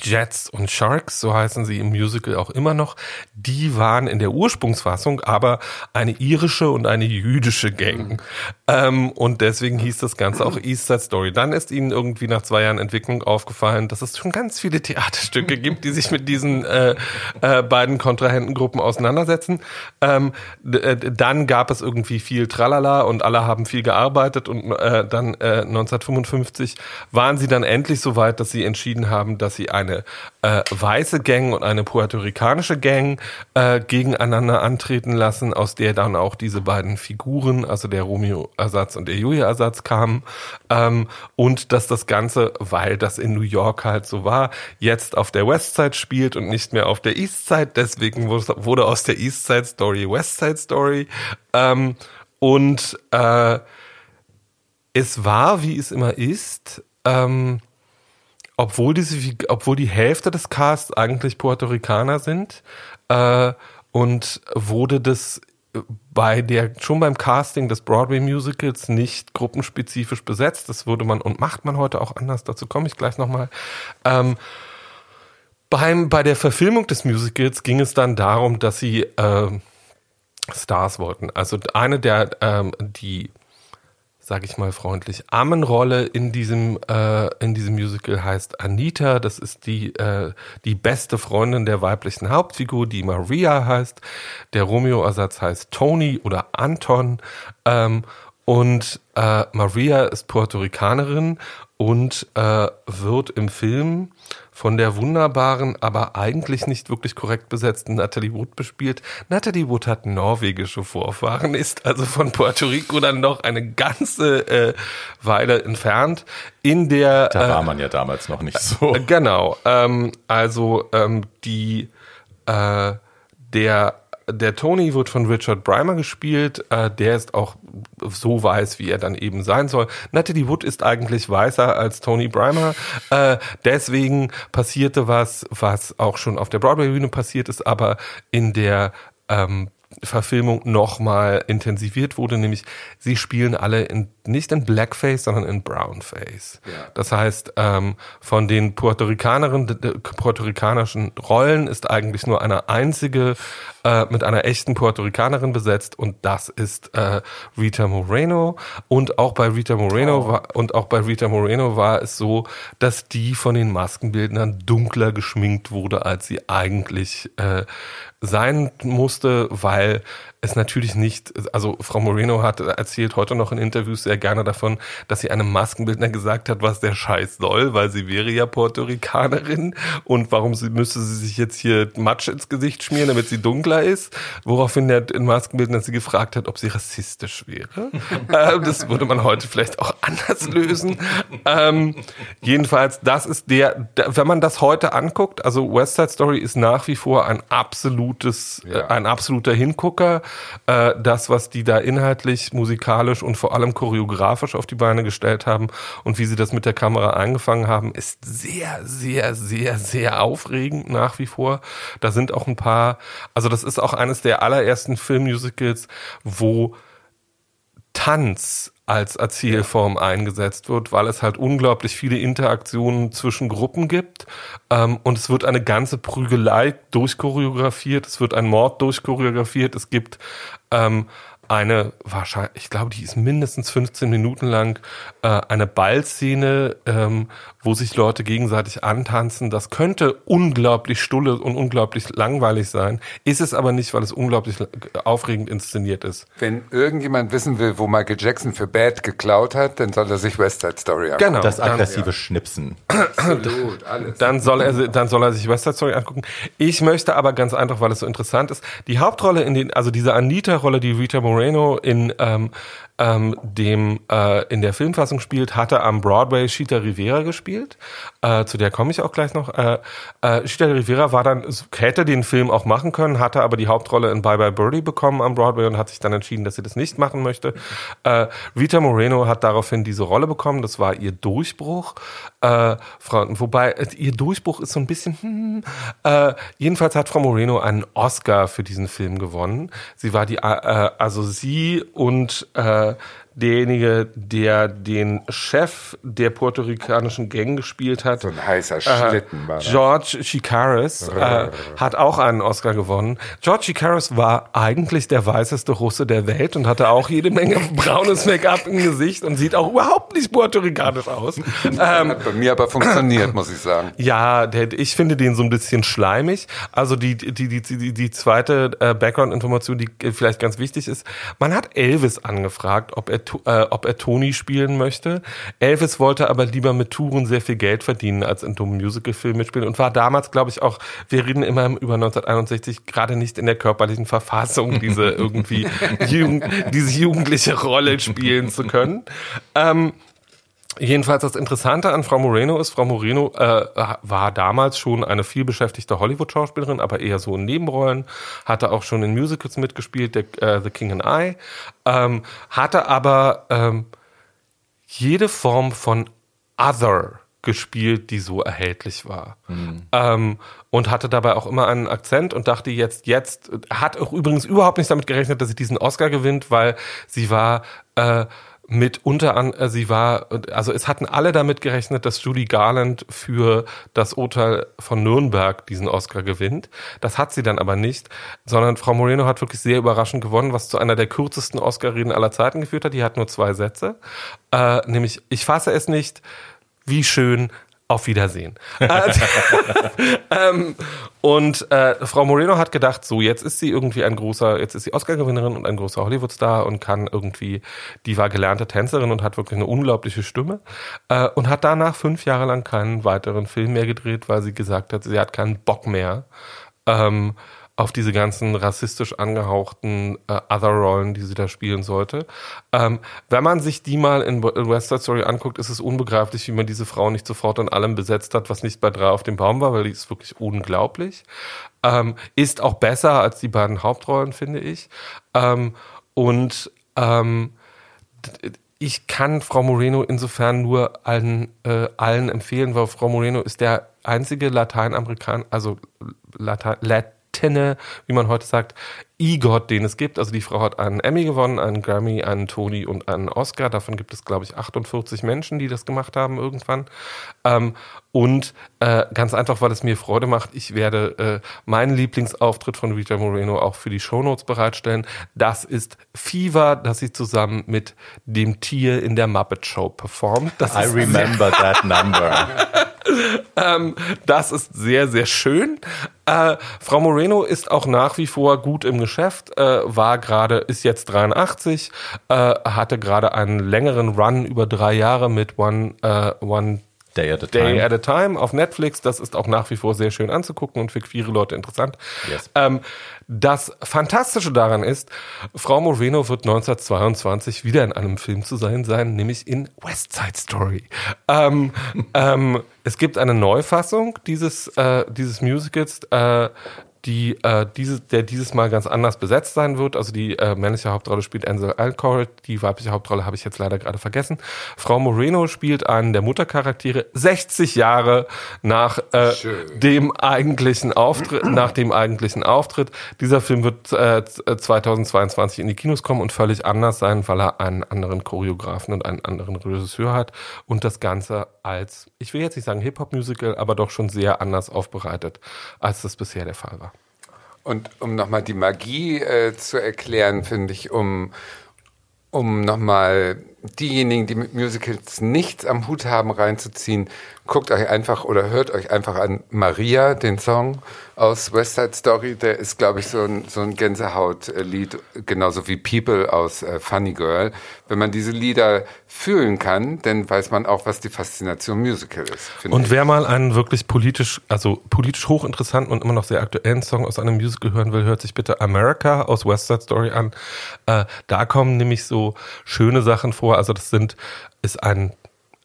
Jets und Sharks, so heißen sie im Musical auch immer noch. Die waren in der Ursprungsfassung aber eine irische und eine jüdische Gang. Ähm, und deswegen hieß das Ganze auch East Side Story. Dann ist ihnen irgendwie nach zwei Jahren Entwicklung aufgefallen, dass es schon ganz viele Theaterstücke gibt, die sich mit diesen äh, äh, beiden Kontrahentengruppen auseinandersetzen. Ähm, d- äh, dann gab es irgendwie viel Tralala und alle haben viel gearbeitet und äh, dann äh, neunzehnhundertfünfundfünfzig waren sie dann endlich so weit, dass sie entschieden haben, dass sie eine äh, weiße Gang und eine puerto-ricanische Gang äh, gegeneinander antreten lassen, aus der dann auch diese beiden Figuren, also der Romeo-Ersatz und der Julia-Ersatz kamen, ähm, und dass das Ganze, weil das in New York halt so war, jetzt auf der Westside spielt und nicht mehr auf der Eastside, deswegen wurde aus der Eastside Story Westside Story, ähm, und äh, es war, wie es immer ist, ähm, Obwohl, diese, obwohl die Hälfte des Casts eigentlich Puerto-Ricaner sind, äh, und wurde das bei der, schon beim Casting des Broadway-Musicals nicht gruppenspezifisch besetzt. Das würde man und macht man heute auch anders. Dazu komme ich gleich nochmal. Ähm, beim, bei der Verfilmung des Musicals ging es dann darum, dass sie äh, Stars wollten. Also eine der, ähm, die... sag ich mal freundlich, Armenrolle in diesem äh, in diesem Musical heißt Anita. Das ist die äh, die beste Freundin der weiblichen Hauptfigur, die Maria heißt. Der Romeo-Ersatz heißt Tony oder Anton, ähm, Und äh, Maria ist Puerto-Ricanerin und äh, wird im Film von der wunderbaren, aber eigentlich nicht wirklich korrekt besetzten Natalie Wood bespielt. Natalie Wood hat norwegische Vorfahren, ist also von Puerto Rico dann noch eine ganze äh, Weile entfernt. In der Da war äh, man ja damals noch nicht so. Äh, genau. Ähm, also ähm, die äh, der Der Tony wird von Richard Brymer gespielt, äh, der ist auch so weiß, wie er dann eben sein soll. Natalie Wood ist eigentlich weißer als Tony Brymer, äh, deswegen passierte was, was auch schon auf der Broadway-Bühne passiert ist, aber in der ähm, Verfilmung nochmal intensiviert wurde, nämlich sie spielen alle in, nicht in Blackface, sondern in Brownface. Ja. Das heißt, ähm, von den puerto-ricanischen Rollen ist eigentlich nur eine einzige mit einer echten Puerto-Ricanerin besetzt, und das ist äh, Rita Moreno. Und auch bei Rita Moreno oh. war und auch bei Rita Moreno war es so, dass die von den Maskenbildnern dunkler geschminkt wurde, als sie eigentlich äh, sein musste, weil es natürlich nicht, also Frau Moreno hat erzählt heute noch in Interviews sehr gerne davon, dass sie einem Maskenbildner gesagt hat, was der Scheiß soll, weil sie wäre ja Puerto-Ricanerin und warum sie, müsste sie sich jetzt hier Matsch ins Gesicht schmieren, damit sie dunkler ist, woraufhin der Maskenbildner sie gefragt hat, ob sie rassistisch wäre. äh, das würde man heute vielleicht auch anders lösen. Ähm, jedenfalls, das ist der, der, wenn man das heute anguckt, also West Side Story ist nach wie vor ein absolutes, ja. äh, ein absoluter Hingucker. Äh, das, was die da inhaltlich, musikalisch und vor allem choreografisch auf die Beine gestellt haben und wie sie das mit der Kamera eingefangen haben, ist sehr, sehr, sehr, sehr aufregend nach wie vor. Da sind auch ein paar, also das ist auch eines der allerersten Filmmusicals, wo Tanz als Erzählform eingesetzt wird, weil es halt unglaublich viele Interaktionen zwischen Gruppen gibt, ähm, und es wird eine ganze Prügelei durchchoreografiert, es wird ein Mord durchchoreografiert, es gibt ähm, eine, wahrscheinlich, ich glaube, die ist mindestens fünfzehn Minuten lang, äh, eine Ballszene, ähm, wo sich Leute gegenseitig antanzen. Das könnte unglaublich stulle und unglaublich langweilig sein, ist es aber nicht, weil es unglaublich aufregend inszeniert ist. Wenn irgendjemand wissen will, wo Michael Jackson für Bad geklaut hat, dann soll er sich West Side Story angucken. Genau. Das aggressive dann, ja. Schnipsen. Absolut, alles. Dann soll er, dann soll er sich West Side Story angucken. Ich möchte aber ganz einfach, weil es so interessant ist, die Hauptrolle in den, also diese Anita-Rolle, die Rita Moreno in ähm, ähm, dem äh, in der Filmfassung spielt, hatte am Broadway Chita Rivera gespielt. Äh, zu der komme ich auch gleich noch. Äh, äh, Chita Rivera war dann, hätte den Film auch machen können, hatte aber die Hauptrolle in Bye Bye Birdie bekommen am Broadway und hat sich dann entschieden, dass sie das nicht machen möchte. Äh, Rita Moreno hat daraufhin diese Rolle bekommen. Das war ihr Durchbruch. Äh, Frau, wobei äh, ihr Durchbruch ist so ein bisschen... Hm, äh, jedenfalls hat Frau Moreno einen Oscar für diesen Film gewonnen. Sie war die... Äh, also sie und... Äh, derjenige, der den Chef der puerto-ricanischen Gang gespielt hat. So ein heißer Schlitten war das. George Chakiris äh, hat auch einen Oscar gewonnen. George Chakiris war eigentlich der weißeste Russe der Welt und hatte auch jede Menge braunes Make-up im Gesicht und sieht auch überhaupt nicht puerto-ricanisch aus. Ähm, hat bei mir aber funktioniert, muss ich sagen. Ja, der, ich finde den so ein bisschen schleimig. Also die, die, die, die, die zweite äh, Background-Information, die äh, vielleicht ganz wichtig ist. Man hat Elvis angefragt, ob er Äh, ob er Tony spielen möchte. Elvis wollte aber lieber mit Touren sehr viel Geld verdienen, als in dummen Musical-Filmen mitspielen, und war damals, glaube ich, auch, wir reden immer über neunzehnhunderteinundsechzig, gerade nicht in der körperlichen Verfassung, diese irgendwie Jugend, diese jugendliche Rolle spielen zu können. Ähm, Jedenfalls das Interessante an Frau Moreno ist, Frau Moreno äh, war damals schon eine vielbeschäftigte Hollywood-Schauspielerin, aber eher so in Nebenrollen, hatte auch schon in Musicals mitgespielt, der, äh, The King and I, ähm, hatte aber ähm, jede Form von Other gespielt, die so erhältlich war. Mhm. Ähm, und hatte dabei auch immer einen Akzent und dachte jetzt, jetzt, hat auch übrigens überhaupt nicht damit gerechnet, dass sie diesen Oscar gewinnt, weil sie war... Äh, Mitunter an, sie war, also es hatten alle damit gerechnet, dass Judy Garland für das Urteil von Nürnberg diesen Oscar gewinnt. Das hat sie dann aber nicht, sondern Frau Moreno hat wirklich sehr überraschend gewonnen, was zu einer der kürzesten Oscar-Reden aller Zeiten geführt hat. Die hat nur zwei Sätze, äh, nämlich, ich fasse es nicht, wie schön, auf Wiedersehen. ähm, Und äh, Frau Moreno hat gedacht, so jetzt ist sie irgendwie ein großer, jetzt ist sie Oscar-Gewinnerin und ein großer Hollywood-Star und kann irgendwie, die war gelernte Tänzerin und hat wirklich eine unglaubliche Stimme äh, und hat danach fünf Jahre lang keinen weiteren Film mehr gedreht, weil sie gesagt hat, sie hat keinen Bock mehr ähm, auf diese ganzen rassistisch angehauchten äh, Other-Rollen, die sie da spielen sollte. Ähm, wenn man sich die mal in West Side Story anguckt, ist es unbegreiflich, wie man diese Frau nicht sofort an allem besetzt hat, was nicht bei drei auf dem Baum war, weil die ist wirklich unglaublich. Ähm, ist auch besser als die beiden Hauptrollen, finde ich. Ähm, und ähm, d- ich kann Frau Moreno insofern nur allen, äh, allen empfehlen, weil Frau Moreno ist der einzige Lateinamerikaner, also Latein... Lat- wie man heute sagt, EGOT, den es gibt. Also die Frau hat einen Emmy gewonnen, einen Grammy, einen Tony und einen Oscar. Davon gibt es, glaube ich, achtundvierzig Menschen, die das gemacht haben irgendwann. Ähm, und äh, ganz einfach, weil es mir Freude macht, ich werde äh, meinen Lieblingsauftritt von Rita Moreno auch für die Shownotes bereitstellen. Das ist Fever, das sie zusammen mit dem Tier in der Muppet Show performt. Das I remember that number. Ähm, das ist sehr, sehr schön. Äh, Frau Moreno ist auch nach wie vor gut im Geschäft, äh, war gerade, ist jetzt dreiundachtzig, äh, hatte gerade einen längeren Run über drei Jahre mit One, äh, One Day at a Time. Day at a Time auf Netflix. Das ist auch nach wie vor sehr schön anzugucken und für queere Leute interessant. Yes. Ähm, das Fantastische daran ist, Frau Moreno wird neunzehnhundertzweiundzwanzig wieder in einem Film zu sein sein, nämlich in West Side Story. Ähm, ähm, es gibt eine Neufassung dieses, äh, dieses Musicals, äh, die, äh, diese, der dieses Mal ganz anders besetzt sein wird. Also die äh, männliche Hauptrolle spielt Ansel Elgort, die weibliche Hauptrolle habe ich jetzt leider gerade vergessen. Frau Moreno spielt einen der Muttercharaktere sechzig Jahre nach äh, dem eigentlichen Auftritt. Nach dem eigentlichen Auftritt. Dieser Film wird äh, zweitausendzweiundzwanzig in die Kinos kommen und völlig anders sein, weil er einen anderen Choreografen und einen anderen Regisseur hat und das Ganze als, ich will jetzt nicht sagen Hip-Hop-Musical, aber doch schon sehr anders aufbereitet, als das bisher der Fall war. Und um nochmal die Magie äh, zu erklären, finde ich, um, um nochmal diejenigen, die mit Musicals nichts am Hut haben, reinzuziehen, guckt euch einfach oder hört euch einfach an Maria, den Song aus West Side Story. Der ist, glaube ich, so ein, so ein Gänsehautlied, genauso wie People aus äh, Funny Girl. Wenn man diese Lieder fühlen kann, dann weiß man auch, was die Faszination Musical ist. Und ich. Wer mal einen wirklich politisch, also politisch hochinteressanten und immer noch sehr aktuellen Song aus einem Musical hören will, hört sich bitte America aus West Side Story an. Äh, da kommen nämlich so schöne Sachen vor. Also das sind, ist ein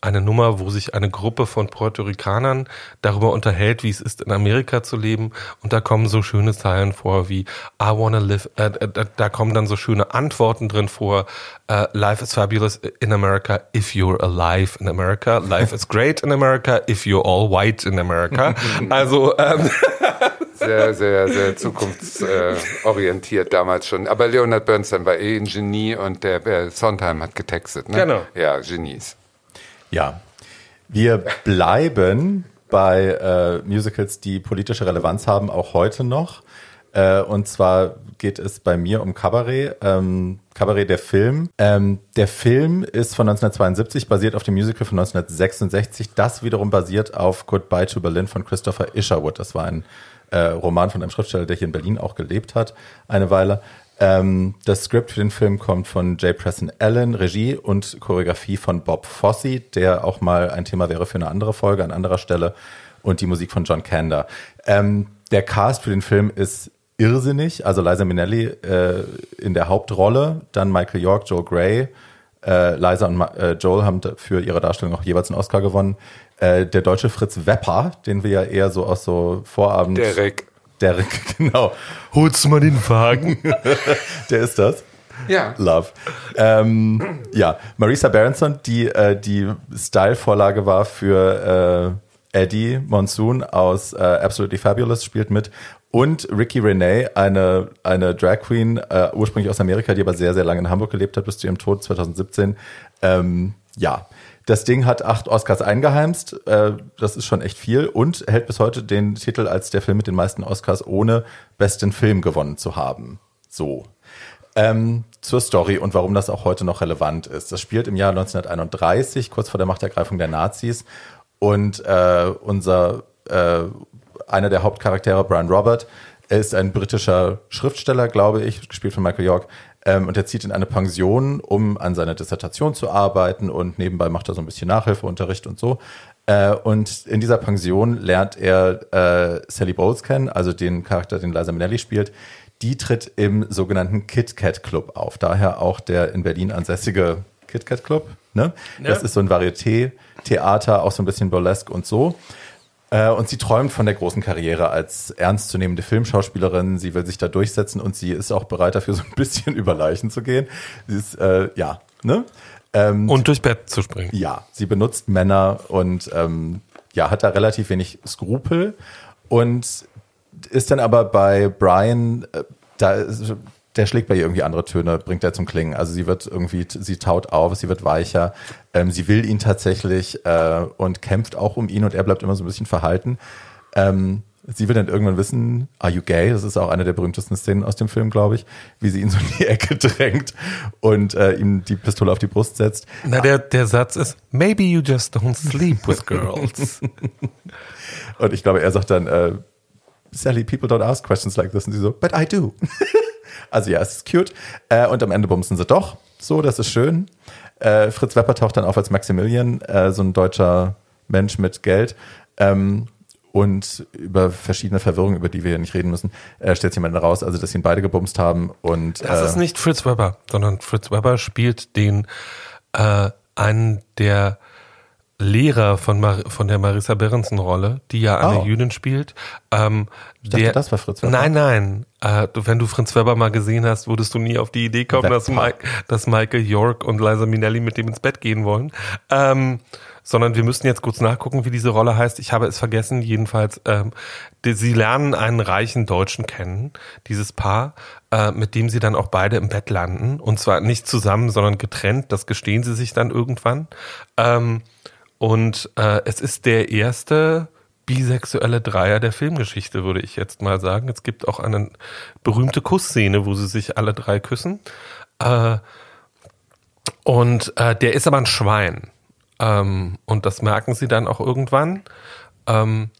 Eine Nummer, wo sich eine Gruppe von Puerto Ricanern darüber unterhält, wie es ist, in Amerika zu leben. Und da kommen so schöne Zeilen vor wie I wanna live, äh, äh, da kommen dann so schöne Antworten drin vor. Äh, Life is fabulous in America if you're alive in America. Life is great in America if you're all white in America. Also ähm, sehr, sehr, sehr zukunftsorientiert damals schon. Aber Leonard Bernstein war eh ein Genie und der äh, Sondheim hat getextet. Ne? Genau. Ja, Genies. Ja, wir bleiben bei äh, Musicals, die politische Relevanz haben, auch heute noch. Äh, und zwar geht es bei mir um Cabaret, ähm, Cabaret der Film. Ähm, der Film ist von neunzehnhundertzweiundsiebzig, basiert auf dem Musical von neunzehnhundertsechsundsechzig. Das wiederum basiert auf Goodbye to Berlin von Christopher Isherwood. Das war ein äh, Roman von einem Schriftsteller, der hier in Berlin auch gelebt hat, eine Weile. Das Skript für den Film kommt von J. Preston Allen, Regie und Choreografie von Bob Fosse, der auch mal ein Thema wäre für eine andere Folge an anderer Stelle, und die Musik von John Kander. Ähm, der Cast für den Film ist irrsinnig, also Liza Minnelli äh, in der Hauptrolle, dann Michael York, Joel Grey. Äh, Liza und äh, Joel haben für ihre Darstellung auch jeweils einen Oscar gewonnen. Äh, der deutsche Fritz Wepper, den wir ja eher so aus so Vorabend... Derek. Derek, genau. Holt's mal den Wagen. Der ist das. Ja. Love. Ähm, ja, Marisa Berenson, die äh, die Style-Vorlage war für äh, Eddie Monsoon aus äh, Absolutely Fabulous, spielt mit. Und Ricky Renee, eine, eine Drag Queen, äh, ursprünglich aus Amerika, die aber sehr, sehr lange in Hamburg gelebt hat, bis zu ihrem Tod zweitausendsiebzehn. Ähm, ja. Das Ding hat acht Oscars eingeheimst, äh, das ist schon echt viel, und hält bis heute den Titel als der Film mit den meisten Oscars ohne besten Film gewonnen zu haben. So, ähm, zur Story und warum das auch heute noch relevant ist. Das spielt im Jahr neunzehnhunderteinunddreißig, kurz vor der Machtergreifung der Nazis, und äh, unser äh, einer der Hauptcharaktere, Brian Robert, er ist ein britischer Schriftsteller, glaube ich, gespielt von Michael York. Ähm, und er zieht in eine Pension, um an seiner Dissertation zu arbeiten, und nebenbei macht er so ein bisschen Nachhilfeunterricht und so. Äh, und in dieser Pension lernt er äh, Sally Bowles kennen, also den Charakter, den Liza Minnelli spielt. Die tritt im sogenannten Kit-Kat-Club auf, daher auch der in Berlin ansässige Kit-Kat-Club. Ne? Ne? Das ist so ein Varieté-Theater, auch so ein bisschen burlesque und so. Und sie träumt von der großen Karriere als ernstzunehmende Filmschauspielerin. Sie will sich da durchsetzen und sie ist auch bereit, dafür so ein bisschen über Leichen zu gehen. Sie ist, äh, ja, ne? Ähm, und durchs Bett zu springen. Ja, sie benutzt Männer und ähm, ja, hat da relativ wenig Skrupel und ist dann aber bei Brian, äh, da ist, der schlägt bei ihr irgendwie andere Töne, bringt er zum Klingen. Also sie wird irgendwie, sie taut auf, sie wird weicher, ähm, sie will ihn tatsächlich äh, und kämpft auch um ihn und er bleibt immer so ein bisschen verhalten. Ähm, sie will dann irgendwann wissen, are you gay? Das ist auch eine der berühmtesten Szenen aus dem Film, glaube ich, wie sie ihn so in die Ecke drängt und äh, ihm die Pistole auf die Brust setzt. Na, der, der Satz ist, maybe you just don't sleep with girls. Und ich glaube, er sagt dann, äh, Sally, people don't ask questions like this. Und sie so, but I do. Also ja, es ist cute. Äh, und am Ende bumsen sie doch. So, das ist schön. Äh, Fritz Wepper taucht dann auf als Maximilian, äh, so ein deutscher Mensch mit Geld. Ähm, und über verschiedene Verwirrungen, über die wir hier nicht reden müssen, äh, stellt sich jemand raus, also dass ihn beide gebumst haben. Und, äh, das ist nicht Fritz Wepper, sondern Fritz Wepper spielt den äh, einen der Lehrer von, Mar- von der Marisa Berenson-Rolle, die ja eine oh. Jüdin spielt. Ähm, ich dachte, der, das war Fritz Wepper. Nein, nein. Äh, wenn du Fritz Wepper mal gesehen hast, würdest du nie auf die Idee kommen, dass, Mike, dass Michael York und Liza Minnelli mit dem ins Bett gehen wollen. Ähm, sondern wir müssten jetzt kurz nachgucken, wie diese Rolle heißt. Ich habe es vergessen. Jedenfalls, ähm, die, sie lernen einen reichen Deutschen kennen, dieses Paar, äh, mit dem sie dann auch beide im Bett landen. Und zwar nicht zusammen, sondern getrennt. Das gestehen sie sich dann irgendwann. Ähm, Und äh, es ist der erste bisexuelle Dreier der Filmgeschichte, würde ich jetzt mal sagen. Es gibt auch eine berühmte Kussszene, wo sie sich alle drei küssen. Äh, und äh, der ist aber ein Schwein. Ähm, und das merken sie dann auch irgendwann. Ähm,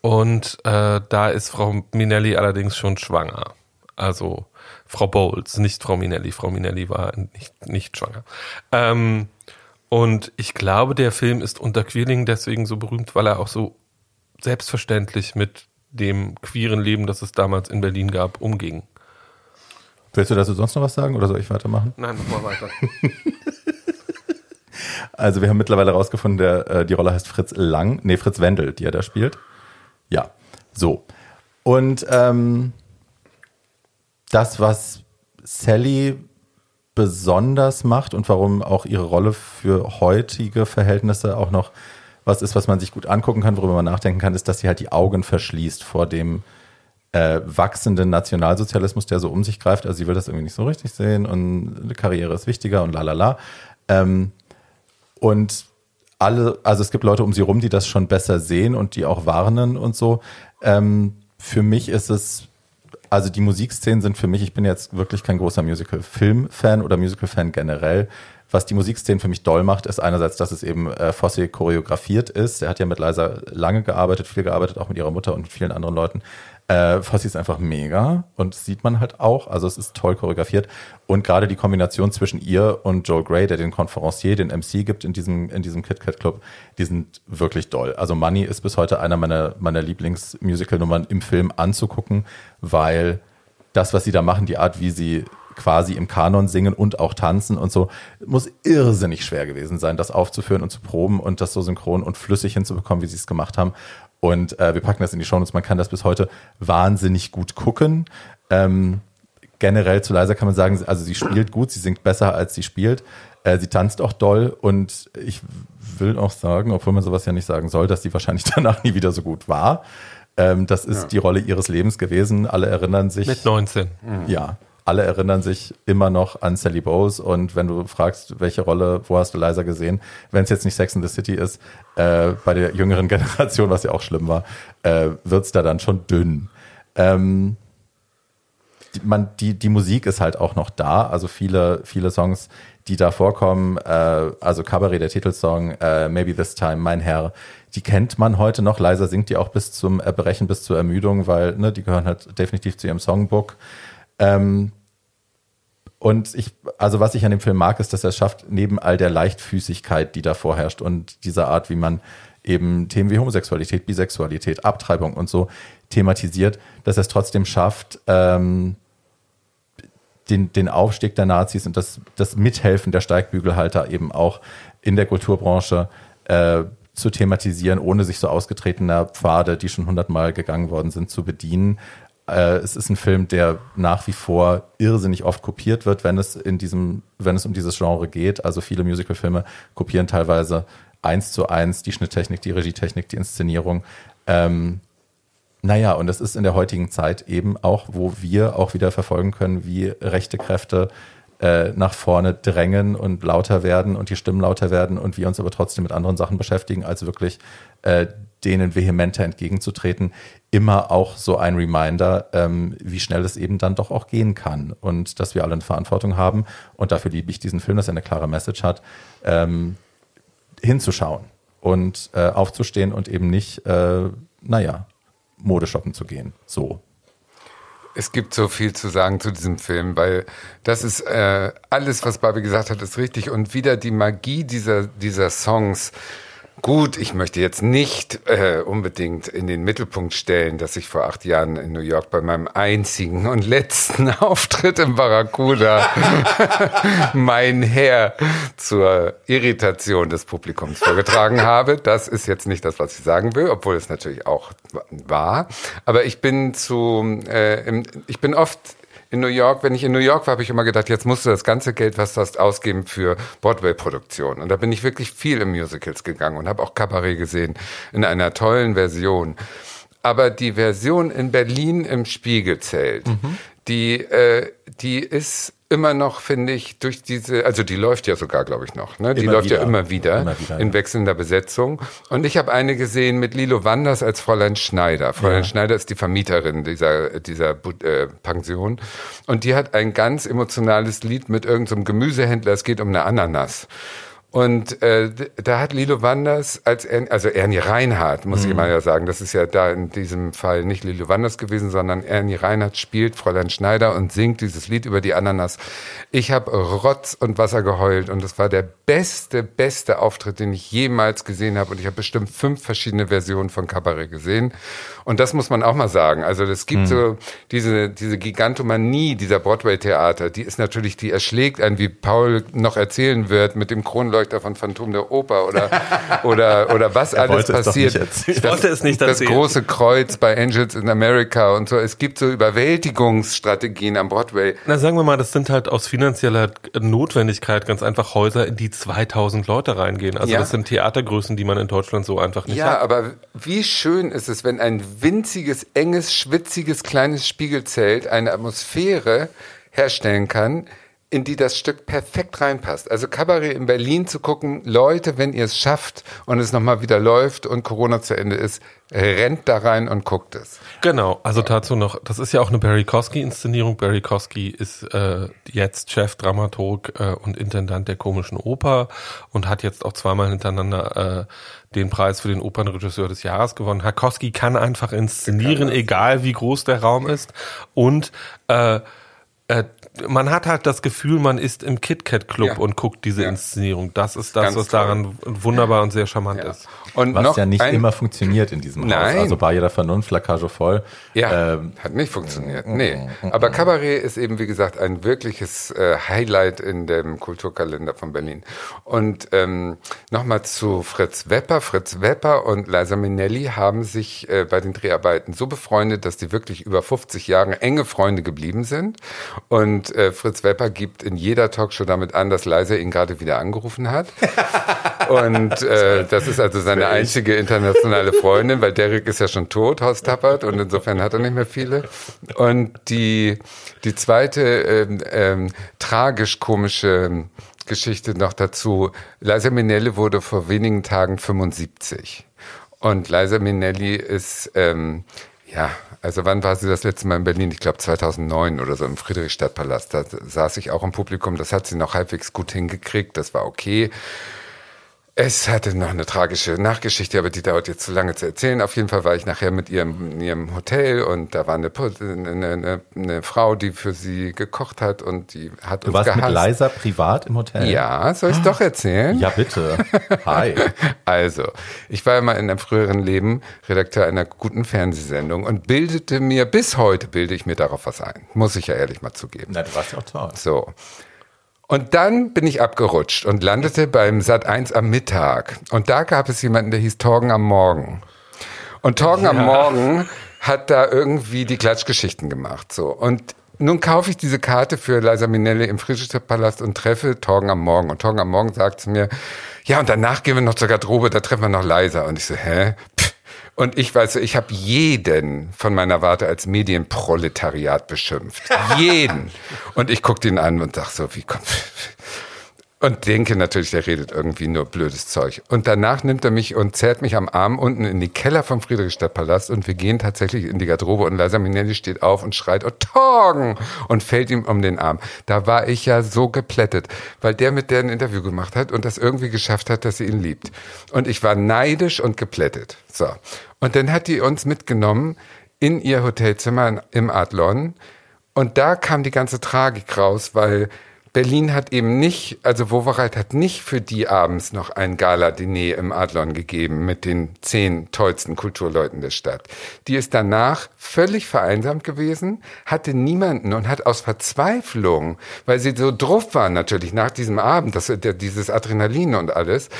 und äh, da ist Frau Minnelli allerdings schon schwanger. Also Frau Bowles, nicht Frau Minnelli. Frau Minnelli war nicht, nicht schwanger. Ähm, Und ich glaube, der Film ist unter Queerlingen deswegen so berühmt, weil er auch so selbstverständlich mit dem queeren Leben, das es damals in Berlin gab, umging. Willst du dazu sonst noch was sagen oder soll ich weitermachen? Nein, mach mal weiter. Also wir haben mittlerweile rausgefunden, der, äh, die Rolle heißt Fritz Lang, nee, Fritz Wendel, die er da spielt. Ja, so. Und ähm, das, was Sally besonders macht und warum auch ihre Rolle für heutige Verhältnisse auch noch was ist, was man sich gut angucken kann, worüber man nachdenken kann, ist, dass sie halt die Augen verschließt vor dem äh, wachsenden Nationalsozialismus, der so um sich greift. Also sie will das irgendwie nicht so richtig sehen und eine Karriere ist wichtiger und lalala. Ähm, und alle, also es gibt Leute um sie rum, die das schon besser sehen und die auch warnen und so. Ähm, für mich ist es Also die Musikszenen sind für mich, ich bin jetzt wirklich kein großer Musical-Film-Fan oder Musical-Fan generell. Was die Musikszenen für mich doll macht, ist einerseits, dass es eben äh, Fosse choreografiert ist. Er hat ja mit Liza lange gearbeitet, viel gearbeitet, auch mit ihrer Mutter und vielen anderen Leuten. Äh, Fosse ist einfach mega und das sieht man halt auch. Also es ist toll choreografiert. Und gerade die Kombination zwischen ihr und Joel Grey, der den Konferencier, den M C gibt in diesem, in diesem Kit-Kat-Club, die sind wirklich doll. Also Money ist bis heute einer meiner, meiner Lieblings-Musical-Nummern im Film anzugucken, weil das, was sie da machen, die Art, wie sie quasi im Kanon singen und auch tanzen und so, muss irrsinnig schwer gewesen sein, das aufzuführen und zu proben und das so synchron und flüssig hinzubekommen, wie sie es gemacht haben. Und äh, wir packen das in die Shownotes. Man kann das bis heute wahnsinnig gut gucken. Ähm, generell zu Liza kann man sagen, also sie spielt gut, sie singt besser, als sie spielt. Äh, sie tanzt auch doll und ich will auch sagen, obwohl man sowas ja nicht sagen soll, dass sie wahrscheinlich danach nie wieder so gut war. Ähm, das ist ja die Rolle ihres Lebens gewesen. Alle erinnern sich. Mit neunzehn. Mhm. Ja. Alle erinnern sich immer noch an Sally Bowles und wenn du fragst, welche Rolle, wo hast du Liza gesehen, wenn es jetzt nicht Sex and the City ist, äh, bei der jüngeren Generation, was ja auch schlimm war, äh, wird es da dann schon dünn. Ähm, man, die, die Musik ist halt auch noch da. Also viele, viele Songs, die da vorkommen, äh, also Cabaret, der Titelsong, äh, Maybe This Time, Mein Herr, die kennt man heute noch. Liza singt die auch bis zum Erbrechen, bis zur Ermüdung, weil ne, die gehören halt definitiv zu ihrem Songbook. Ähm, und ich, also was ich an dem Film mag, ist, dass er es schafft, neben all der Leichtfüßigkeit, die da vorherrscht und dieser Art, wie man eben Themen wie Homosexualität, Bisexualität, Abtreibung und so thematisiert, dass er es trotzdem schafft, ähm, den, den Aufstieg der Nazis und das, das Mithelfen der Steigbügelhalter eben auch in der Kulturbranche äh, zu thematisieren, ohne sich so ausgetretener Pfade, die schon hundertmal gegangen worden sind, zu bedienen. Äh, es ist ein Film, der nach wie vor irrsinnig oft kopiert wird, wenn es in diesem, wenn es um dieses Genre geht. Also viele Musicalfilme kopieren teilweise eins zu eins die Schnitttechnik, die Regietechnik, die Inszenierung. Ähm, naja, und das ist in der heutigen Zeit eben auch, wo wir auch wieder verfolgen können, wie rechte Kräfte äh, nach vorne drängen und lauter werden und die Stimmen lauter werden und wir uns aber trotzdem mit anderen Sachen beschäftigen, als wirklich äh, denen vehementer entgegenzutreten. Immer auch so ein Reminder, ähm, wie schnell es eben dann doch auch gehen kann und dass wir alle eine Verantwortung haben. Und dafür liebe ich diesen Film, dass er eine klare Message hat. Ähm, hinzuschauen und äh, aufzustehen und eben nicht, äh, naja, Modeshoppen zu gehen. So. Es gibt so viel zu sagen zu diesem Film, weil das ist äh, alles, was Barbie gesagt hat, ist richtig. Und wieder die Magie dieser, dieser Songs. Gut, ich möchte jetzt nicht äh, unbedingt in den Mittelpunkt stellen, dass ich vor acht Jahren in New York bei meinem einzigen und letzten Auftritt im Barracuda Mein Herr zur Irritation des Publikums vorgetragen habe. Das ist jetzt nicht das, was ich sagen will, obwohl es natürlich auch war. Aber ich bin zu, äh, im, ich bin oft in New York, wenn ich in New York war, habe ich immer gedacht, jetzt musst du das ganze Geld, was du hast, ausgeben für Broadway-Produktionen. Und da bin ich wirklich viel in Musicals gegangen und habe auch Cabaret gesehen in einer tollen Version. Aber die Version in Berlin im Spiegelzelt, mhm. die, äh, die ist immer noch, finde ich, durch diese, also die läuft ja sogar, glaube ich, noch. Ne? Die immer läuft wieder. ja immer wieder, immer wieder in ja. wechselnder Besetzung. Und ich habe eine gesehen mit Lilo Wanders als Fräulein Schneider. Fräulein ja. Schneider ist die Vermieterin dieser, dieser äh, Pension. Und die hat ein ganz emotionales Lied mit irgendeinem so Gemüsehändler. Es geht um eine Ananas. Und äh, da hat Lilo Wanders, als er, also Ernie Reinhardt, muss mhm. ich mal ja sagen, das ist ja da in diesem Fall nicht Lilo Wanders gewesen, sondern Ernie Reinhardt spielt Fräulein Schneider und singt dieses Lied über die Ananas. Ich habe Rotz und Wasser geheult und das war der beste, beste Auftritt, den ich jemals gesehen habe. Und ich habe bestimmt fünf verschiedene Versionen von Cabaret gesehen. Und das muss man auch mal sagen. Also es gibt mhm. so diese, diese Gigantomanie dieser Broadway-Theater, die ist natürlich, die erschlägt einen, wie Paul noch erzählen wird, mit dem Kronleuchter von Phantom der Oper oder, oder, oder was er alles passiert. Ich wollte es nicht erzählen. Das große Kreuz bei Angels in America und so. Es gibt so Überwältigungsstrategien am Broadway. Na, sagen wir mal, das sind halt aus finanzieller Notwendigkeit ganz einfach Häuser, in die zweitausend Leute reingehen. Also ja. das sind Theatergrößen, die man in Deutschland so einfach nicht ja, hat. Ja, aber wie schön ist es, wenn ein winziges, enges, schwitziges, kleines Spiegelzelt eine Atmosphäre herstellen kann, in die das Stück perfekt reinpasst. Also Cabaret in Berlin zu gucken, Leute, wenn ihr es schafft und es nochmal wieder läuft und Corona zu Ende ist, rennt da rein und guckt es. Genau, also dazu noch, das ist ja auch eine Barry Kosky-Inszenierung. Barry Kosky ist äh, jetzt Chefdramaturg äh, und Intendant der Komischen Oper und hat jetzt auch zweimal hintereinander äh, den Preis für den Opernregisseur des Jahres gewonnen. Herr Kosky kann einfach inszenieren, kann egal wie groß der Raum ist. Und äh, äh, man hat halt das Gefühl, man ist im KitKat-Club ja. und guckt diese ja. Inszenierung. Das ist das, Ganz was toll. daran wunderbar und sehr charmant ja. ist. Und was noch ja nicht immer funktioniert in diesem Nein. Haus. Also bei jeder Vernunft, La Cage aux Folles. Ja, ähm, hat nicht funktioniert, nee. Aber Cabaret ist eben, wie gesagt, ein wirkliches äh, Highlight in dem Kulturkalender von Berlin. Und ähm, nochmal zu Fritz Wepper. Fritz Wepper und Liza Minnelli haben sich äh, bei den Dreharbeiten so befreundet, dass die wirklich über fünfzig Jahre enge Freunde geblieben sind. Und Und, äh, Fritz Wepper gibt in jeder Talkshow damit an, dass Liza ihn gerade wieder angerufen hat. Und äh, das ist also seine einzige internationale Freundin, weil Derek ist ja schon tot, Horst Tappert, und insofern hat er nicht mehr viele. Und die, die zweite ähm, ähm, tragisch-komische Geschichte noch dazu, Liza Minnelli wurde vor wenigen Tagen fünfundsiebzig. Und Liza Minnelli ist... Ähm, Ja, also wann war sie das letzte Mal in Berlin? Ich glaube zweitausendneun oder so im Friedrichstadtpalast. Da saß ich auch im Publikum. Das hat sie noch halbwegs gut hingekriegt. Das war okay. Es hatte noch eine tragische Nachgeschichte, aber die dauert jetzt zu lange zu erzählen. Auf jeden Fall war ich nachher mit ihr in ihrem Hotel und da war eine, eine, eine, eine Frau, die für sie gekocht hat und die hat uns gehasst. Du warst mit Liza privat im Hotel? Ja, soll ich es doch erzählen? Ja, bitte. Hi. Also, ich war immer in einem früheren Leben Redakteur einer guten Fernsehsendung und bildete mir, bis heute bilde ich mir darauf was ein. Muss ich ja ehrlich mal zugeben. Na, du warst ja auch toll. So. Und dann bin ich abgerutscht und landete beim Sat eins am Mittag. Und da gab es jemanden, der hieß Torgen am Morgen. Und Torgen ja. am Morgen hat da irgendwie die Klatschgeschichten gemacht. So. Und nun kaufe ich diese Karte für Liza Minnelli im Friedrichstadtpalast und treffe Torgen am Morgen. Und Torgen am Morgen sagt zu mir, ja, und danach gehen wir noch zur Garderobe, da treffen wir noch Liza. Und ich so, hä? Pff. Und ich weiß, ich habe jeden von meiner Warte als Medienproletariat beschimpft. Jeden. Und ich gucke den an und sag so, wie kommt... Und denke natürlich, der redet irgendwie nur blödes Zeug. Und danach nimmt er mich und zerrt mich am Arm unten in die Keller vom Friedrichstadtpalast und wir gehen tatsächlich in die Garderobe und Liza Minnelli steht auf und schreit, oh, Torgen! Und fällt ihm um den Arm. Da war ich ja so geplättet, weil der mit der ein Interview gemacht hat und das irgendwie geschafft hat, dass sie ihn liebt. Und ich war neidisch und geplättet. So. Und dann hat die uns mitgenommen in ihr Hotelzimmer im Adlon und da kam die ganze Tragik raus, weil Berlin hat eben nicht, also Wowereit hat nicht für die abends noch ein Gala-Diner im Adlon gegeben mit den zehn tollsten Kulturleuten der Stadt. Die ist danach völlig vereinsamt gewesen, hatte niemanden und hat aus Verzweiflung, weil sie so drauf war natürlich nach diesem Abend, das, der, dieses Adrenalin und alles,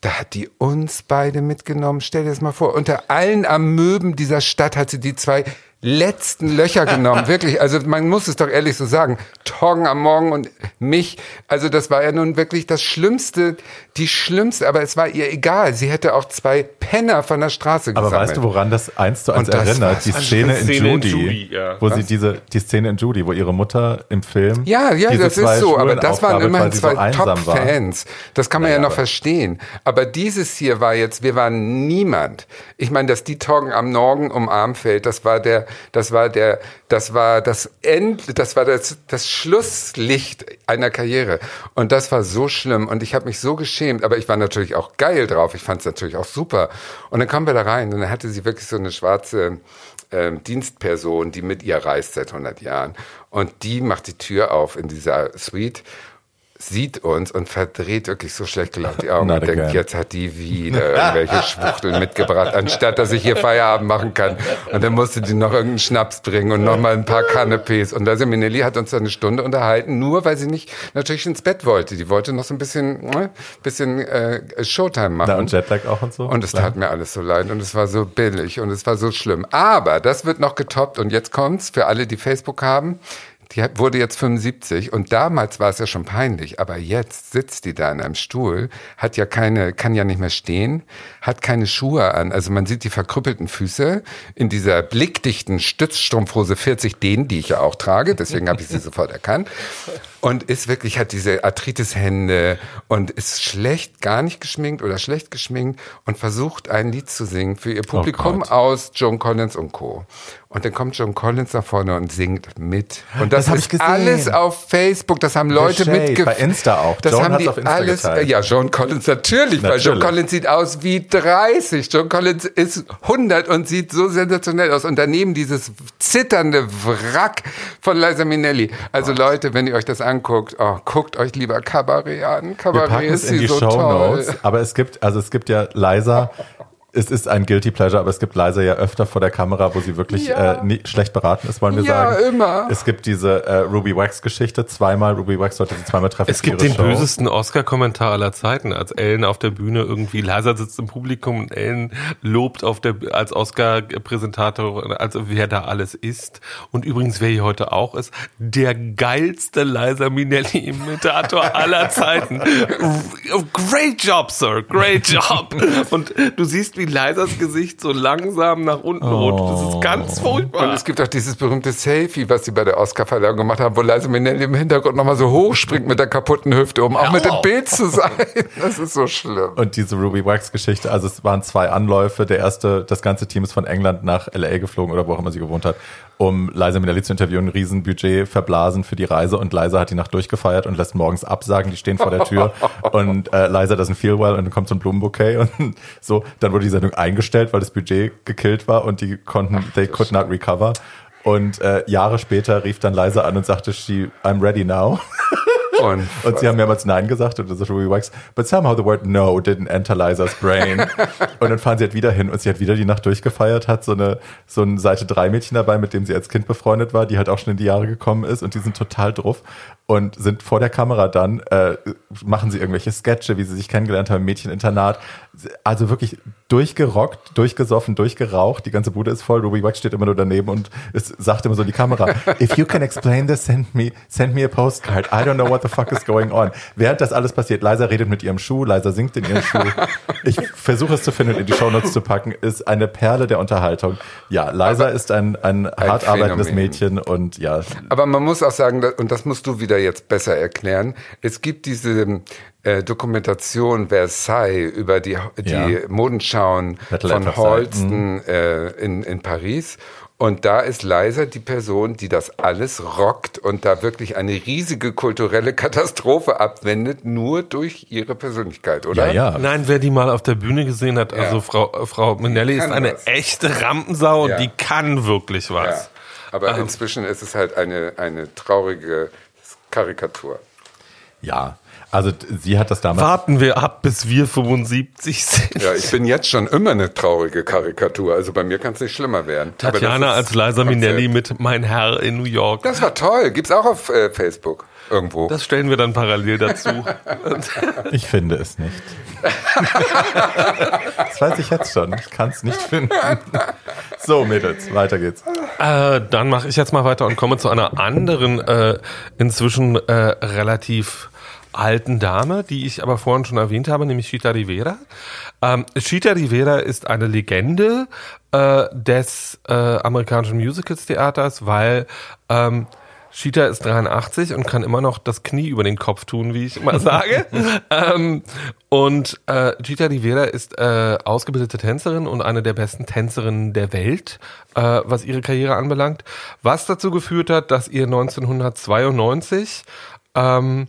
da hat die uns beide mitgenommen. Stell dir das mal vor, unter allen Amöben dieser Stadt hat sie die zwei letzten Löcher genommen, wirklich. Also man muss es doch ehrlich so sagen. Torgen am Morgen und mich. Also das war ja nun wirklich das Schlimmste, die Schlimmste. Aber es war ihr egal. Sie hätte auch zwei Penner von der Straße gesammelt. Aber weißt du, woran das eins zu eins erinnert? Die Szene in Judy, wo sie diese die Szene in Judy, wo ihre Mutter im Film. Ja, ja, das ist so. Aber das waren immerhin zwei Top-Fans. Das kann man ja noch verstehen. Aber dieses hier war jetzt, wir waren niemand. Ich meine, dass die Torgen am Morgen umarmt fällt, das war der Das war der, das war das End, das war das, das Schlusslicht einer Karriere. Und das war so schlimm. Und ich habe mich so geschämt. Aber ich war natürlich auch geil drauf. Ich fand es natürlich auch super. Und dann kamen wir da rein und dann hatte sie wirklich so eine schwarze äh, Dienstperson, die mit ihr reist seit hundert Jahren. Und die macht die Tür auf in dieser Suite, sieht uns und verdreht wirklich so schlecht gelaunt die Augen und denkt, jetzt hat die wieder irgendwelche Schwuchteln mitgebracht, anstatt dass ich hier Feierabend machen kann. Und dann musste die noch irgendeinen Schnaps bringen und noch mal ein paar Canapés. Und Liza Minnelli hat uns eine Stunde unterhalten, nur weil sie nicht natürlich ins Bett wollte. Die wollte noch so ein bisschen, bisschen äh, Showtime machen. Da und Jetlag auch und so. Und es tat mir alles so leid und es war so billig und es war so schlimm. Aber das wird noch getoppt und jetzt kommt's für alle, die Facebook haben. Die wurde jetzt fünfundsiebzig und damals war es ja schon peinlich, aber jetzt sitzt die da in einem Stuhl, hat ja keine, kann ja nicht mehr stehen, hat keine Schuhe an, also man sieht die verkrüppelten Füße in dieser blickdichten Stützstrumpfhose vierzig D, die ich ja auch trage, deswegen habe ich sie sofort erkannt und ist wirklich, hat diese Arthritis-Hände und ist schlecht, gar nicht geschminkt oder schlecht geschminkt und versucht ein Lied zu singen für ihr Publikum oh aus Joan Collins und Co. Und dann kommt Joan Collins nach vorne und singt mit. Und das, das ist alles auf Facebook. Das haben Leute mitgefilmt. Bei Insta auch. Das Joan haben die auf Insta alles. Geteilt. Ja, Joan Collins natürlich, natürlich, weil Joan Collins sieht aus wie dreißig. Joan Collins ist hundert und sieht so sensationell aus. Und daneben dieses zitternde Wrack von Liza Minnelli. Also Leute, wenn ihr euch das anguckt, oh, guckt euch lieber Cabaret an. Cabaret ist sie so toll. Aber es gibt, also es gibt ja Liza. Es ist ein Guilty Pleasure, aber es gibt Liza ja öfter vor der Kamera, wo sie wirklich ja. äh, nie, schlecht beraten ist, wollen wir ja, sagen. Ja, immer. Es gibt diese äh, Ruby Wax-Geschichte, zweimal. Ruby Wax sollte sie zweimal treffen. Es gibt den Show. Bösesten Oscar-Kommentar aller Zeiten, als Ellen auf der Bühne irgendwie, Liza sitzt im Publikum und Ellen lobt auf der als Oscar-Präsentator, also wer da alles ist. Und übrigens, wer hier heute auch ist, der geilste Liza Minnelli-Imitator aller Zeiten. Great job, Sir, great job. Und du siehst, wie wie Lizas Gesicht so langsam nach unten oh. rutscht. Das ist ganz furchtbar. Und es gibt auch dieses berühmte Selfie, was sie bei der Oscarverleihung gemacht haben, wo Liza Minnelli im Hintergrund nochmal so hochspringt mit der kaputten Hüfte, um auch oh. mit dem Bild zu sein. Das ist so schlimm. Und diese Ruby Wax-Geschichte, also es waren zwei Anläufe. Der erste, das ganze Team ist von England nach L A geflogen oder wo auch immer sie gewohnt hat, um Liza Minnelli zu interviewen, ein Riesenbudget verblasen für die Reise, und Liza hat die Nacht durchgefeiert und lässt morgens absagen, die stehen vor der Tür und äh, Liza doesn't feel well und dann kommt so ein Blumenbouquet und so, dann wurde die Sendung eingestellt, weil das Budget gekillt war und die konnten, they could not recover, und äh, Jahre später rief dann Liza an und sagte, she, I'm ready now. Und, und sie haben mehrmals Nein gesagt und das ist Ruby Wax. But somehow the word no didn't enter Lizas brain. Und dann fahren sie halt wieder hin und sie hat wieder die Nacht durchgefeiert, hat so eine, so ein Seite drei Mädchen dabei, mit dem sie als Kind befreundet war, die halt auch schon in die Jahre gekommen ist, und die sind total drauf und sind vor der Kamera dann, äh, machen sie irgendwelche Sketche, wie sie sich kennengelernt haben im Mädcheninternat. Also wirklich durchgerockt, durchgesoffen, durchgeraucht, die ganze Bude ist voll, Ruby Wax steht immer nur daneben und es sagt immer so in die Kamera, if you can explain this, send me, send me a postcard, I don't know what the fuck is going on. Während das alles passiert, Liza redet mit ihrem Schuh, Liza singt in ihrem Schuh. Ich versuche es zu finden und in die Shownotes zu packen. Ist eine Perle der Unterhaltung. Ja, Liza aber ist ein, ein, ein hart arbeitendes Mädchen und ja. Aber man muss auch sagen, und das musst du wieder jetzt besser erklären, es gibt diese äh, Dokumentation Versailles über die, die ja. Modenschauen Metal von Holsten mhm. äh, in, in Paris. Und da ist Liza die Person, die das alles rockt und da wirklich eine riesige kulturelle Katastrophe abwendet, nur durch ihre Persönlichkeit, oder? Ja, ja. Nein, wer die mal auf der Bühne gesehen hat, also ja. Frau, Frau Minnelli ist eine was. echte Rampensau und ja. die kann wirklich was. Ja. Aber ähm. inzwischen ist es halt eine, eine traurige Karikatur. Ja. Also sie hat das damals... Warten wir ab, bis wir fünfundsiebzig sind. Ja, ich bin jetzt schon immer eine traurige Karikatur. Also bei mir kann es nicht schlimmer werden. Tatjana als Liza Minnelli mit Mein Herr in New York. Das war toll. Gibt's auch auf äh, Facebook irgendwo. Das stellen wir dann parallel dazu. Ich finde es nicht. Das weiß ich jetzt schon. Ich kann es nicht finden. So, Mädels, weiter geht's. Äh, dann mache ich jetzt mal weiter und komme zu einer anderen, äh, inzwischen äh, relativ... alten Dame, die ich aber vorhin schon erwähnt habe, nämlich Chita Rivera. Ähm, Chita Rivera ist eine Legende äh, des äh, amerikanischen Musicals-Theaters, weil ähm, Chita ist dreiundachtzig und kann immer noch das Knie über den Kopf tun, wie ich immer sage. ähm, und äh, Chita Rivera ist äh, ausgebildete Tänzerin und eine der besten Tänzerinnen der Welt, äh, was ihre Karriere anbelangt. Was dazu geführt hat, dass ihr neunzehnhundertzweiundneunzig ähm,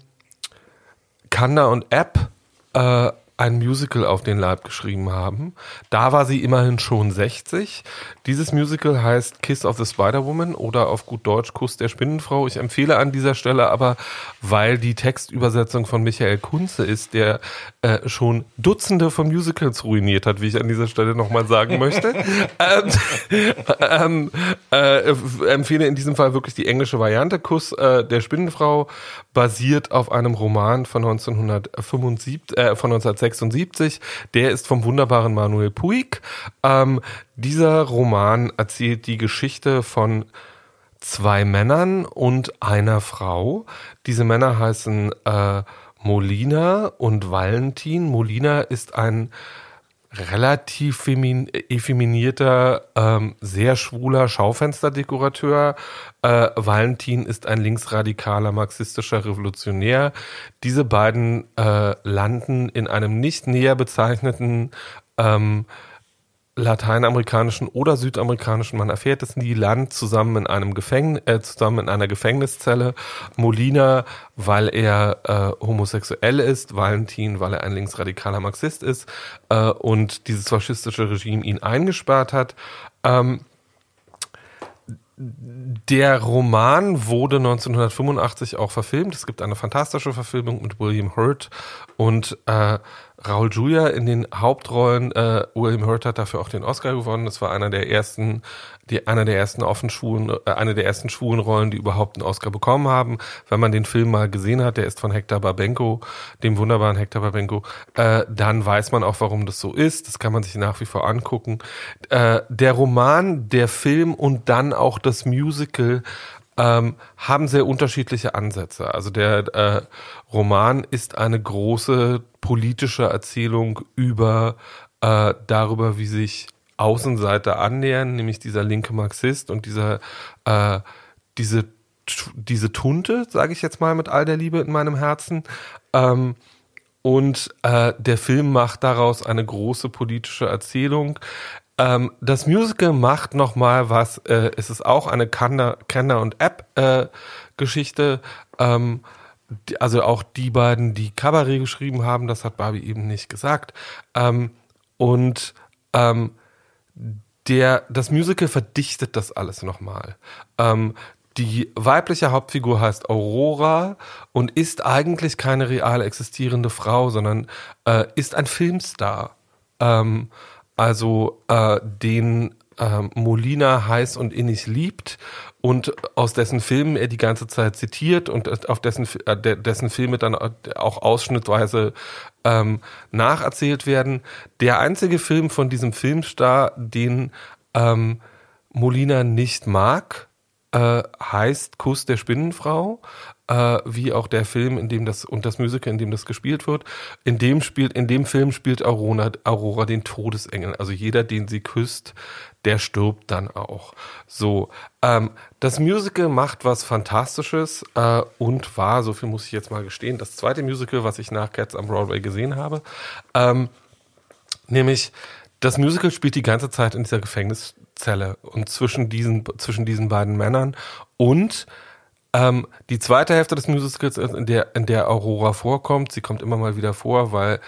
Kanda und Epp äh, ein Musical auf den Leib geschrieben haben. Da war sie immerhin schon sechzig. Dieses Musical heißt Kiss of the Spider-Woman oder auf gut Deutsch Kuss der Spinnenfrau. Ich empfehle an dieser Stelle aber, weil die Textübersetzung von Michael Kunze ist, der äh, schon Dutzende von Musicals ruiniert hat, wie ich an dieser Stelle nochmal sagen möchte. ähm, ähm, äh, empfehle in diesem Fall wirklich die englische Variante. Kuss äh, der Spinnenfrau basiert auf einem Roman von neunzehnhundertfünfundsiebzig, äh, von neunzehnhundertsechsundsiebzig. Der ist vom wunderbaren Manuel Puig. Ähm, dieser Roman erzählt die Geschichte von zwei Männern und einer Frau. Diese Männer heißen äh, Molina und Valentin. Molina ist ein relativ femin- effeminierter, ähm, sehr schwuler Schaufensterdekorateur. Äh, Valentin ist ein linksradikaler, marxistischer Revolutionär. Diese beiden äh, landen in einem nicht näher bezeichneten ähm, lateinamerikanischen oder südamerikanischen, man erfährt es nie, Land zusammen in einem Gefängnis, äh, zusammen in einer Gefängniszelle. Molina, weil er äh, homosexuell ist, Valentin, weil er ein linksradikaler Marxist ist äh, und dieses faschistische Regime ihn eingesperrt hat. Ähm, der Roman wurde neunzehnhundertfünfundachtzig auch verfilmt. Es gibt eine fantastische Verfilmung mit William Hurt und äh, Raul Julia in den Hauptrollen. äh, William Hurt hat dafür auch den Oscar gewonnen. Das war einer der ersten, die, einer der ersten offen schwulen, äh, eine der ersten schwulen Rollen, die überhaupt einen Oscar bekommen haben. Wenn man den Film mal gesehen hat, der ist von Hector Babenco, dem wunderbaren Hector Babenco, äh, dann weiß man auch, warum das so ist. Das kann man sich nach wie vor angucken. Äh, der Roman, der Film und dann auch das Musical ähm, haben sehr unterschiedliche Ansätze. Also der äh, Roman ist eine große politische Erzählung über äh, darüber, wie sich Außenseiter annähern, nämlich dieser linke Marxist und dieser äh, diese diese Tunte, sage ich jetzt mal mit all der Liebe in meinem Herzen. Ähm, und äh, der Film macht daraus eine große politische Erzählung. Ähm, das Musical macht nochmal was. Äh, es ist auch eine Kanner, Kanner und Epp äh, Geschichte. Ähm, die, also auch die beiden, die Cabaret geschrieben haben, das hat Barbie eben nicht gesagt. Ähm, und ähm, der, das Musical verdichtet das alles nochmal. Ähm, Die weibliche Hauptfigur heißt Aurora und ist eigentlich keine real existierende Frau, sondern äh, ist ein Filmstar. Ähm, also äh, den äh, Molina heiß und innig liebt und aus dessen Filmen er die ganze Zeit zitiert und auf dessen, äh, dessen Filme dann auch ausschnittweise ähm, nacherzählt werden. Der einzige Film von diesem Filmstar, den ähm, Molina nicht mag, heißt Kuss der Spinnenfrau, äh, wie auch der Film, in dem das und das Musical, in dem das gespielt wird. In dem spielt, in dem Film spielt Aurora, Aurora den Todesengel. Also jeder, den sie küsst, der stirbt dann auch. So, ähm, das Musical macht was Fantastisches äh, und war, so viel muss ich jetzt mal gestehen, das zweite Musical, was ich nach Cats am Broadway gesehen habe. Ähm, nämlich das Musical spielt die ganze Zeit in dieser Gefängnis. Zelle und zwischen diesen, zwischen diesen beiden Männern und ähm, die zweite Hälfte des Musicals, in der, in der Aurora vorkommt, sie kommt immer mal wieder vor, weil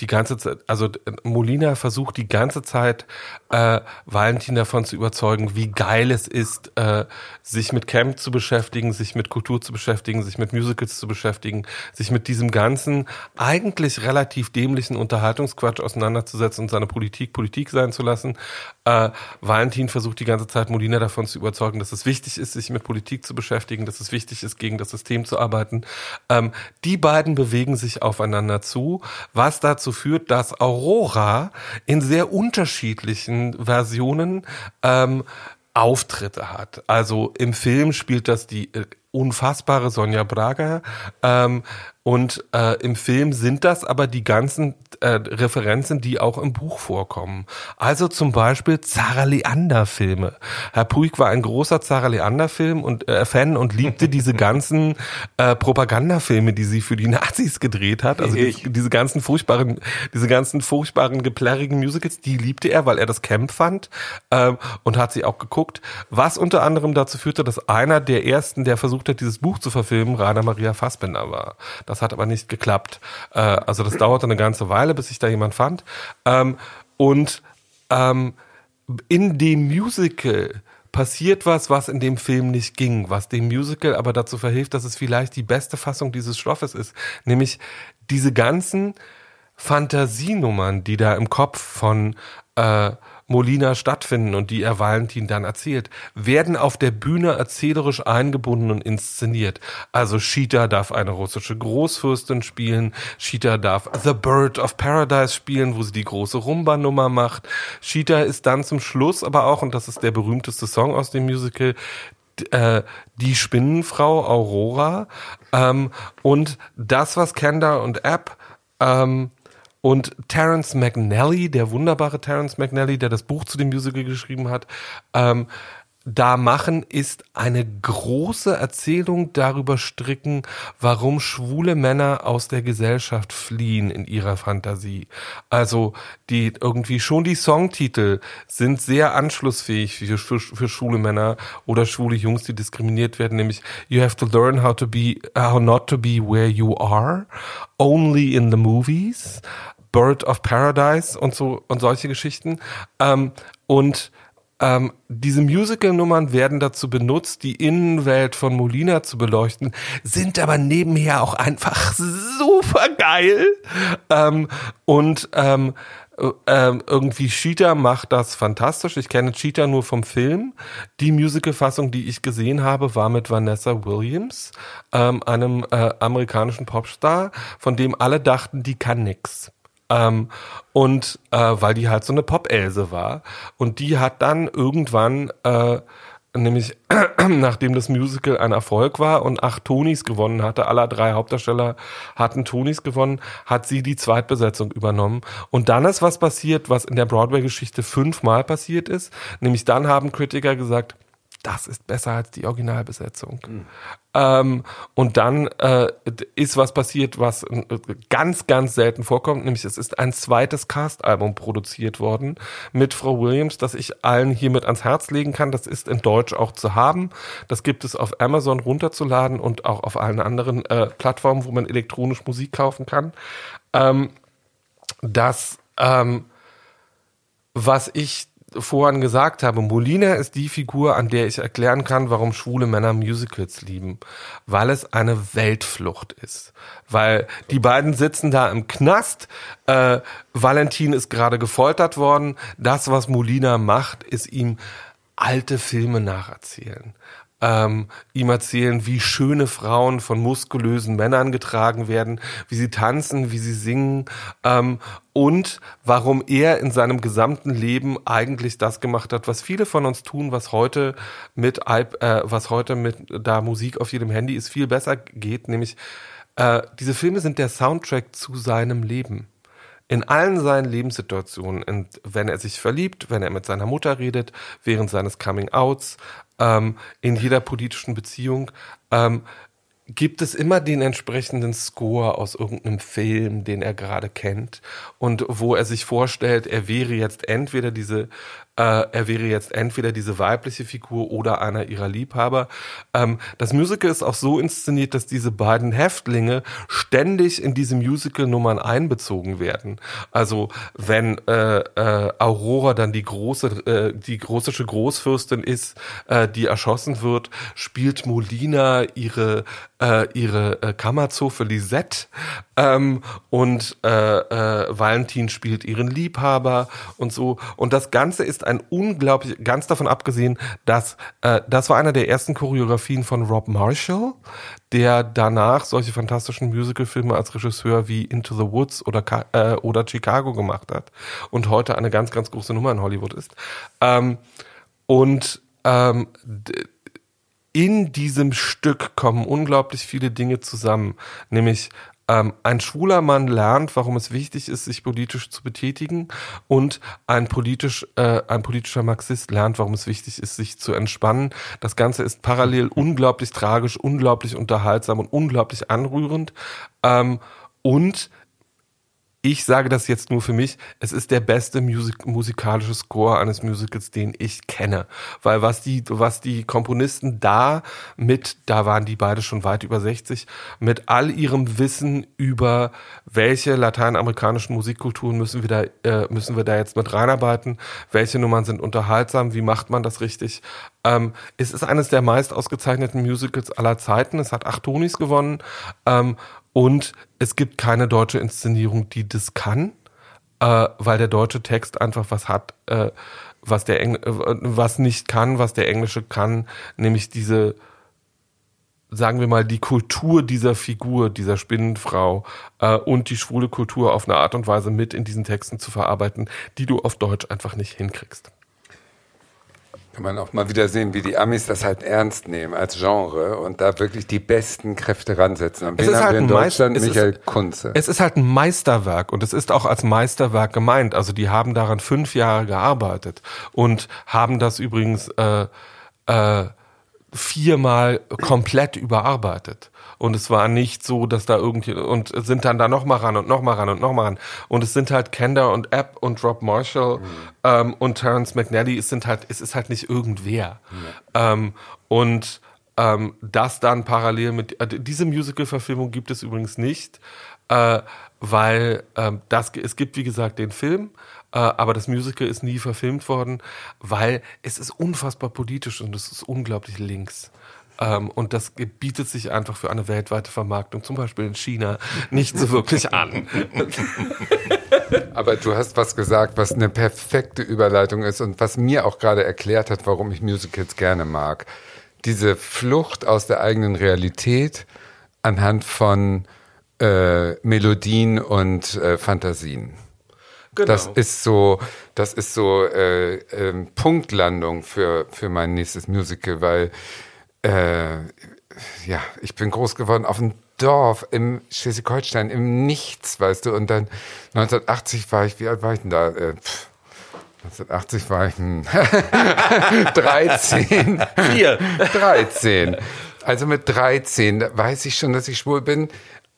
die ganze Zeit, also Molina versucht die ganze Zeit äh, Valentin davon zu überzeugen, wie geil es ist, äh, sich mit Camp zu beschäftigen, sich mit Kultur zu beschäftigen, sich mit Musicals zu beschäftigen, sich mit diesem ganzen eigentlich relativ dämlichen Unterhaltungsquatsch auseinanderzusetzen und seine Politik Politik sein zu lassen. Äh, Valentin versucht die ganze Zeit Molina davon zu überzeugen, dass es wichtig ist, sich mit Politik zu beschäftigen, dass es wichtig ist, gegen das System zu arbeiten. Ähm, die beiden bewegen sich aufeinander zu, was da dazu führt, dass Aurora in sehr unterschiedlichen Versionen ähm, Auftritte hat. Also im Film spielt das die äh, unfassbare Sonja Braga ähm, und äh, im Film sind das aber die ganzen äh, Referenzen, die auch im Buch vorkommen. Also zum Beispiel Zara Leander-Filme. Herr Puig war ein großer Zara Leander-Film und äh, Fan und liebte diese ganzen äh, Propagandafilme, die sie für die Nazis gedreht hat. Also die, diese ganzen furchtbaren, diese ganzen furchtbaren geplärrigen Musicals, die liebte er, weil er das Camp fand äh, und hat sie auch geguckt. Was unter anderem dazu führte, dass einer der ersten, der versucht hat, dieses Buch zu verfilmen, Rainer Maria Fassbinder war. Das Das hat aber nicht geklappt. Also das dauerte eine ganze Weile, bis sich da jemand fand. Und in dem Musical passiert was, was in dem Film nicht ging, was dem Musical aber dazu verhilft, dass es vielleicht die beste Fassung dieses Stoffes ist. Nämlich diese ganzen Fantasienummern, die da im Kopf von äh, Molina stattfinden und die er Valentin dann erzählt, werden auf der Bühne erzählerisch eingebunden und inszeniert. Also Chita darf eine russische Großfürstin spielen, Chita darf The Bird of Paradise spielen, wo sie die große Rumba-Nummer macht. Chita ist dann zum Schluss aber auch, und das ist der berühmteste Song aus dem Musical, die Spinnenfrau Aurora. Und das, was Kanda und Epp ähm, und Terence McNally, der wunderbare Terence McNally, der das Buch zu dem Musical geschrieben hat, ähm, da machen, ist eine große Erzählung darüber stricken, warum schwule Männer aus der Gesellschaft fliehen in ihrer Fantasie. Also die irgendwie schon die Songtitel sind sehr anschlussfähig für, für, für schwule Männer oder schwule Jungs, die diskriminiert werden, nämlich You have to learn how to be, how not to be where you are, only in the movies, Bird of Paradise und so und solche Geschichten. Ähm, und ähm, diese Musical-Nummern werden dazu benutzt, die Innenwelt von Molina zu beleuchten, sind aber nebenher auch einfach super geil. Ähm, und ähm, äh, irgendwie Cheetah macht das fantastisch. Ich kenne Cheetah nur vom Film. Die Musical-Fassung, die ich gesehen habe, war mit Vanessa Williams, ähm, einem äh, amerikanischen Popstar, von dem alle dachten, die kann nix. Ähm, und äh, weil die halt so eine Pop-Else war. Und die hat dann irgendwann äh, nämlich nachdem das Musical ein Erfolg war und acht Tonys gewonnen hatte, alle drei Hauptdarsteller hatten Tonys gewonnen, hat sie die Zweitbesetzung übernommen. Und dann ist was passiert, was in der Broadway-Geschichte fünfmal passiert ist, nämlich dann haben Kritiker gesagt, das ist besser als die Originalbesetzung. Mhm. Ähm, und dann äh, ist was passiert, was ganz, ganz selten vorkommt, nämlich es ist ein zweites Cast-Album produziert worden mit Frau Williams, das ich allen hiermit ans Herz legen kann. Das ist in Deutsch auch zu haben. Das gibt es auf Amazon runterzuladen und auch auf allen anderen äh, Plattformen, wo man elektronisch Musik kaufen kann. Ähm, das, ähm, was ich vorhin gesagt habe, Molina ist die Figur, an der ich erklären kann, warum schwule Männer Musicals lieben, weil es eine Weltflucht ist, weil die beiden sitzen da im Knast, äh, Valentin ist gerade gefoltert worden, das, was Molina macht, ist ihm alte Filme nacherzählen. Ähm, ihm erzählen, wie schöne Frauen von muskulösen Männern getragen werden, wie sie tanzen, wie sie singen, ähm, und warum er in seinem gesamten Leben eigentlich das gemacht hat, was viele von uns tun, was heute mit, äh, was heute mit, da Musik auf jedem Handy ist, viel besser geht, nämlich äh, diese Filme sind der Soundtrack zu seinem Leben. In allen seinen Lebenssituationen, in, wenn er sich verliebt, wenn er mit seiner Mutter redet, während seines Coming-Outs, ähm, in jeder politischen Beziehung, ähm, gibt es immer den entsprechenden Score aus irgendeinem Film, den er gerade kennt und wo er sich vorstellt, er wäre jetzt entweder diese, äh, er wäre jetzt entweder diese weibliche Figur oder einer ihrer Liebhaber. Ähm, das Musical ist auch so inszeniert, dass diese beiden Häftlinge ständig in diese Musical-Nummern einbezogen werden. Also wenn äh, äh, Aurora dann die große, äh, die russische Großfürstin ist, äh, die erschossen wird, spielt Molina ihre ihre äh, Kammerzofe Lisette, ähm, und äh, äh, Valentin spielt ihren Liebhaber und so. Und das Ganze ist ein unglaublich, ganz davon abgesehen, dass äh, das war einer der ersten Choreografien von Rob Marshall, der danach solche fantastischen Musicalfilme als Regisseur wie Into the Woods oder, äh, oder Chicago gemacht hat und heute eine ganz, ganz große Nummer in Hollywood ist. Ähm, und ähm, d- In diesem Stück kommen unglaublich viele Dinge zusammen, nämlich ähm, ein schwuler Mann lernt, warum es wichtig ist, sich politisch zu betätigen, und ein, politisch, äh, ein politischer Marxist lernt, warum es wichtig ist, sich zu entspannen. Das Ganze ist parallel unglaublich tragisch, unglaublich unterhaltsam und unglaublich anrührend, ähm, und ich sage das jetzt nur für mich, es ist der beste Musik, musikalische Score eines Musicals, den ich kenne. Weil was die, was die Komponisten da mit, da waren die beide schon weit über sechzig, mit all ihrem Wissen über welche lateinamerikanischen Musikkulturen müssen wir da, äh, müssen wir da jetzt mit reinarbeiten, welche Nummern sind unterhaltsam, wie macht man das richtig. Ähm, es ist eines der meist ausgezeichneten Musicals aller Zeiten, es hat acht Tonys gewonnen, ähm, und es gibt keine deutsche Inszenierung, die das kann, äh, weil der deutsche Text einfach was hat, äh, was der Engl- äh, was nicht kann, was der Englische kann, nämlich diese, sagen wir mal, die Kultur dieser Figur, dieser Spinnenfrau, äh, und die schwule Kultur auf eine Art und Weise mit in diesen Texten zu verarbeiten, die du auf Deutsch einfach nicht hinkriegst. Kann man auch mal wieder sehen, wie die Amis das halt ernst nehmen als Genre und da wirklich die besten Kräfte ransetzen. Am Ende haben wir in Deutschland Michael Kunze. Es ist halt ein Meisterwerk und es ist auch als Meisterwerk gemeint. Also die haben daran fünf Jahre gearbeitet und haben das übrigens äh, äh, viermal komplett überarbeitet. Und es war nicht so, dass da irgendwie, und sind dann da nochmal ran und nochmal ran und nochmal ran. Und es sind halt Kender und Epp und Rob Marshall, mhm, ähm, und Terence McNally, es sind halt, es ist halt nicht irgendwer. Mhm. Ähm, und ähm, das dann parallel mit, äh, diese Musical-Verfilmung gibt es übrigens nicht, äh, weil äh, das, es gibt, wie gesagt, den Film, aber das Musical ist nie verfilmt worden, weil es ist unfassbar politisch und es ist unglaublich links. Und das bietet sich einfach für eine weltweite Vermarktung, zum Beispiel in China, nicht so wirklich an. Aber du hast was gesagt, was eine perfekte Überleitung ist und was mir auch gerade erklärt hat, warum ich Musicals gerne mag. Diese Flucht aus der eigenen Realität anhand von äh, Melodien und äh, Fantasien. Genau. Das ist so, das ist so äh, äh, Punktlandung für, für mein nächstes Musical, weil äh, ja, ich bin groß geworden auf dem Dorf im Schleswig-Holstein, im Nichts, weißt du. Und dann neunzehnhundertachtzig war ich, wie alt war ich denn da? Äh, pff. neunzehnhundertachtzig war ich hm, dreizehn. Vier. dreizehn. Also mit dreizehn weiß ich schon, dass ich schwul bin.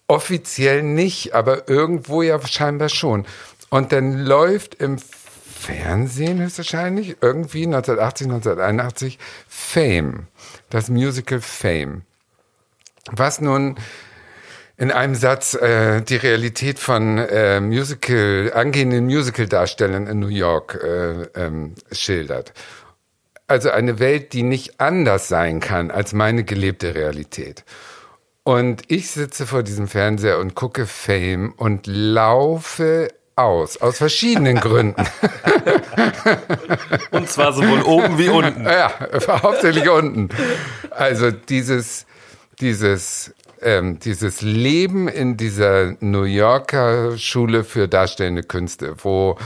Offiziell nicht, aber irgendwo ja scheinbar schon. Und dann läuft im Fernsehen höchstwahrscheinlich irgendwie neunzehnhundertachtzig, neunzehnhunderteinundachtzig Fame. Das Musical Fame. Was nun in einem Satz äh, die Realität von äh, Musical, angehenden Musical-Darstellern in New York äh, ähm, schildert. Also eine Welt, die nicht anders sein kann als meine gelebte Realität. Und ich sitze vor diesem Fernseher und gucke Fame und laufe aus, aus verschiedenen Gründen. Und zwar sowohl oben wie unten. Ja, hauptsächlich unten. Also dieses, dieses... Ähm, dieses Leben in dieser New Yorker Schule für darstellende Künste, wo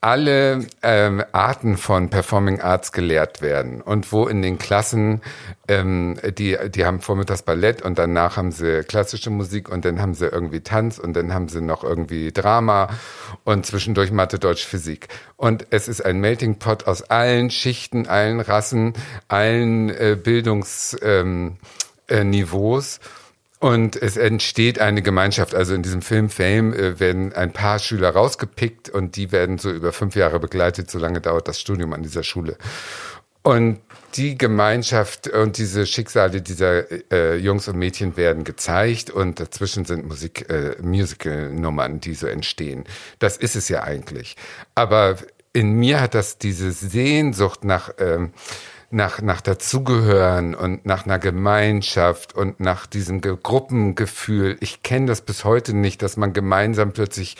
alle ähm, Arten von Performing Arts gelehrt werden und wo in den Klassen, ähm, die, die haben vormittags Ballett und danach haben sie klassische Musik und dann haben sie irgendwie Tanz und dann haben sie noch irgendwie Drama und zwischendurch Mathe, Deutsch, Physik. Und es ist ein Melting Pot aus allen Schichten, allen Rassen, allen äh, Bildungs ähm, äh, Niveaus. Und es entsteht eine Gemeinschaft. Also in diesem Film Fame äh, werden ein paar Schüler rausgepickt und die werden so über fünf Jahre begleitet. So lange dauert das Studium an dieser Schule. Und die Gemeinschaft und diese Schicksale dieser äh, Jungs und Mädchen werden gezeigt und dazwischen sind Musik, äh, Musical-Nummern, die so entstehen. Das ist es ja eigentlich. Aber in mir hat das diese Sehnsucht nach... Ähm, nach nach Dazugehören und nach einer Gemeinschaft und nach diesem Ge- Gruppengefühl. Ich kenne das bis heute nicht, dass man gemeinsam plötzlich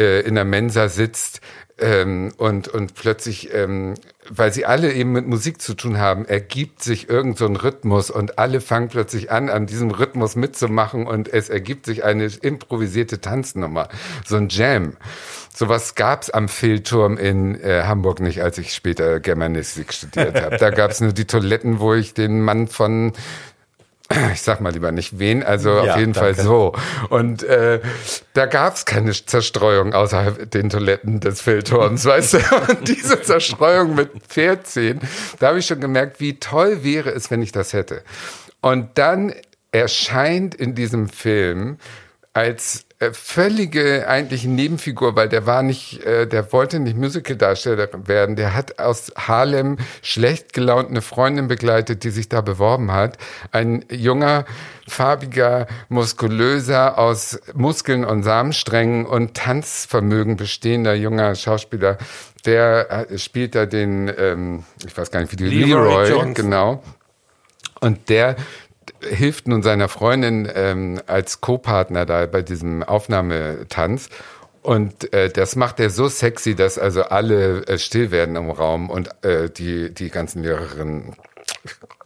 äh, in der Mensa sitzt ähm, und und plötzlich, ähm, weil sie alle eben mit Musik zu tun haben, ergibt sich irgend so ein Rhythmus und alle fangen plötzlich an, an diesem Rhythmus mitzumachen und es ergibt sich eine improvisierte Tanznummer, so ein Jam. Sowas gab's am Fehlturm in äh, Hamburg nicht, als ich später Germanistik studiert habe. Da gab's nur die Toiletten, wo ich den Mann von, ich sag mal lieber nicht wen, also ja, auf jeden danke. Fall so. Und äh, da gab's keine Zerstreuung außerhalb den Toiletten des Fehlturms, weißt du? Und diese Zerstreuung mit vierzehn, da habe ich schon gemerkt, wie toll wäre es, wenn ich das hätte. Und dann erscheint in diesem Film als völlige eigentlich Nebenfigur, weil der war nicht, äh, der wollte nicht Musical-Darsteller werden. Der hat aus Harlem schlecht gelaunt eine Freundin begleitet, die sich da beworben hat. Ein junger, farbiger, muskulöser, aus Muskeln und Samensträngen und Tanzvermögen bestehender junger Schauspieler. Der spielt da den, ähm, ich weiß gar nicht, wie die Leroy, Leroy genau. Und der hilft nun seiner Freundin ähm, als Co-Partner da bei diesem Aufnahmetanz. Und äh, das macht er so sexy, dass also alle äh, still werden im Raum und äh, die, die ganzen Lehrerinnen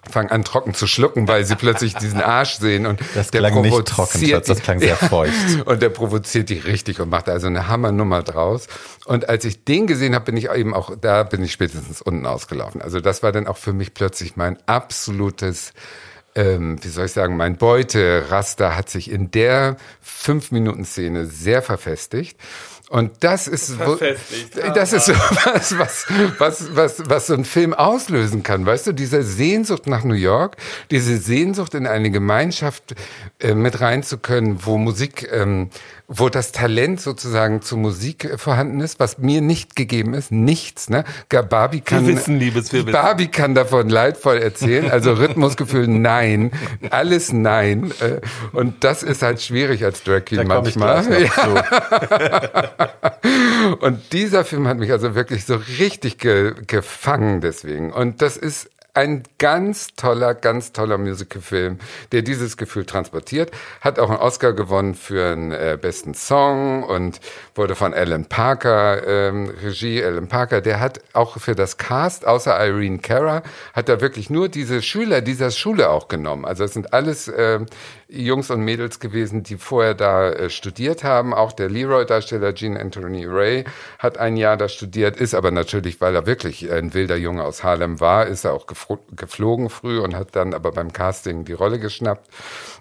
fangen an, trocken zu schlucken, weil sie plötzlich diesen Arsch sehen. Und das der klang nicht trocken, das klang sehr feucht. Und der provoziert die richtig und macht also eine Hammernummer draus. Und als ich den gesehen habe, bin ich eben auch, da bin ich spätestens unten ausgelaufen. Also das war dann auch für mich plötzlich mein absolutes... Ähm, wie soll ich sagen, mein Beuteraster hat sich in der fünf-Minuten-Szene sehr verfestigt. Und das ist, wo, das ist so was, was, was, was, was so ein Film auslösen kann. Weißt du, diese Sehnsucht nach New York, diese Sehnsucht in eine Gemeinschaft äh, mit rein zu können, wo Musik, ähm, wo das Talent sozusagen zur Musik äh, vorhanden ist, was mir nicht gegeben ist, nichts, ne? Barbie kann, wir wissen, liebes, wir wissen. Barbie kann davon leidvoll erzählen, also Rhythmusgefühl, nein, alles nein. Äh, und das ist halt schwierig als Drag Queen manchmal. Ja. Und dieser Film hat mich also wirklich so richtig ge- gefangen deswegen. Und das ist ein ganz toller, ganz toller Musicalfilm, der dieses Gefühl transportiert. Hat auch einen Oscar gewonnen für einen äh, besten Song und wurde von Alan Parker, ähm, Regie Alan Parker. Der hat auch für das Cast, außer Irene Cara, hat er wirklich nur diese Schüler dieser Schule auch genommen. Also es sind alles äh, Jungs und Mädels gewesen, die vorher da äh, studiert haben. Auch der Leroy-Darsteller Gene Anthony Ray hat ein Jahr da studiert, ist aber natürlich, weil er wirklich ein wilder Junge aus Harlem war, ist er auch gefreut. geflogen früh und hat dann aber beim Casting die Rolle geschnappt.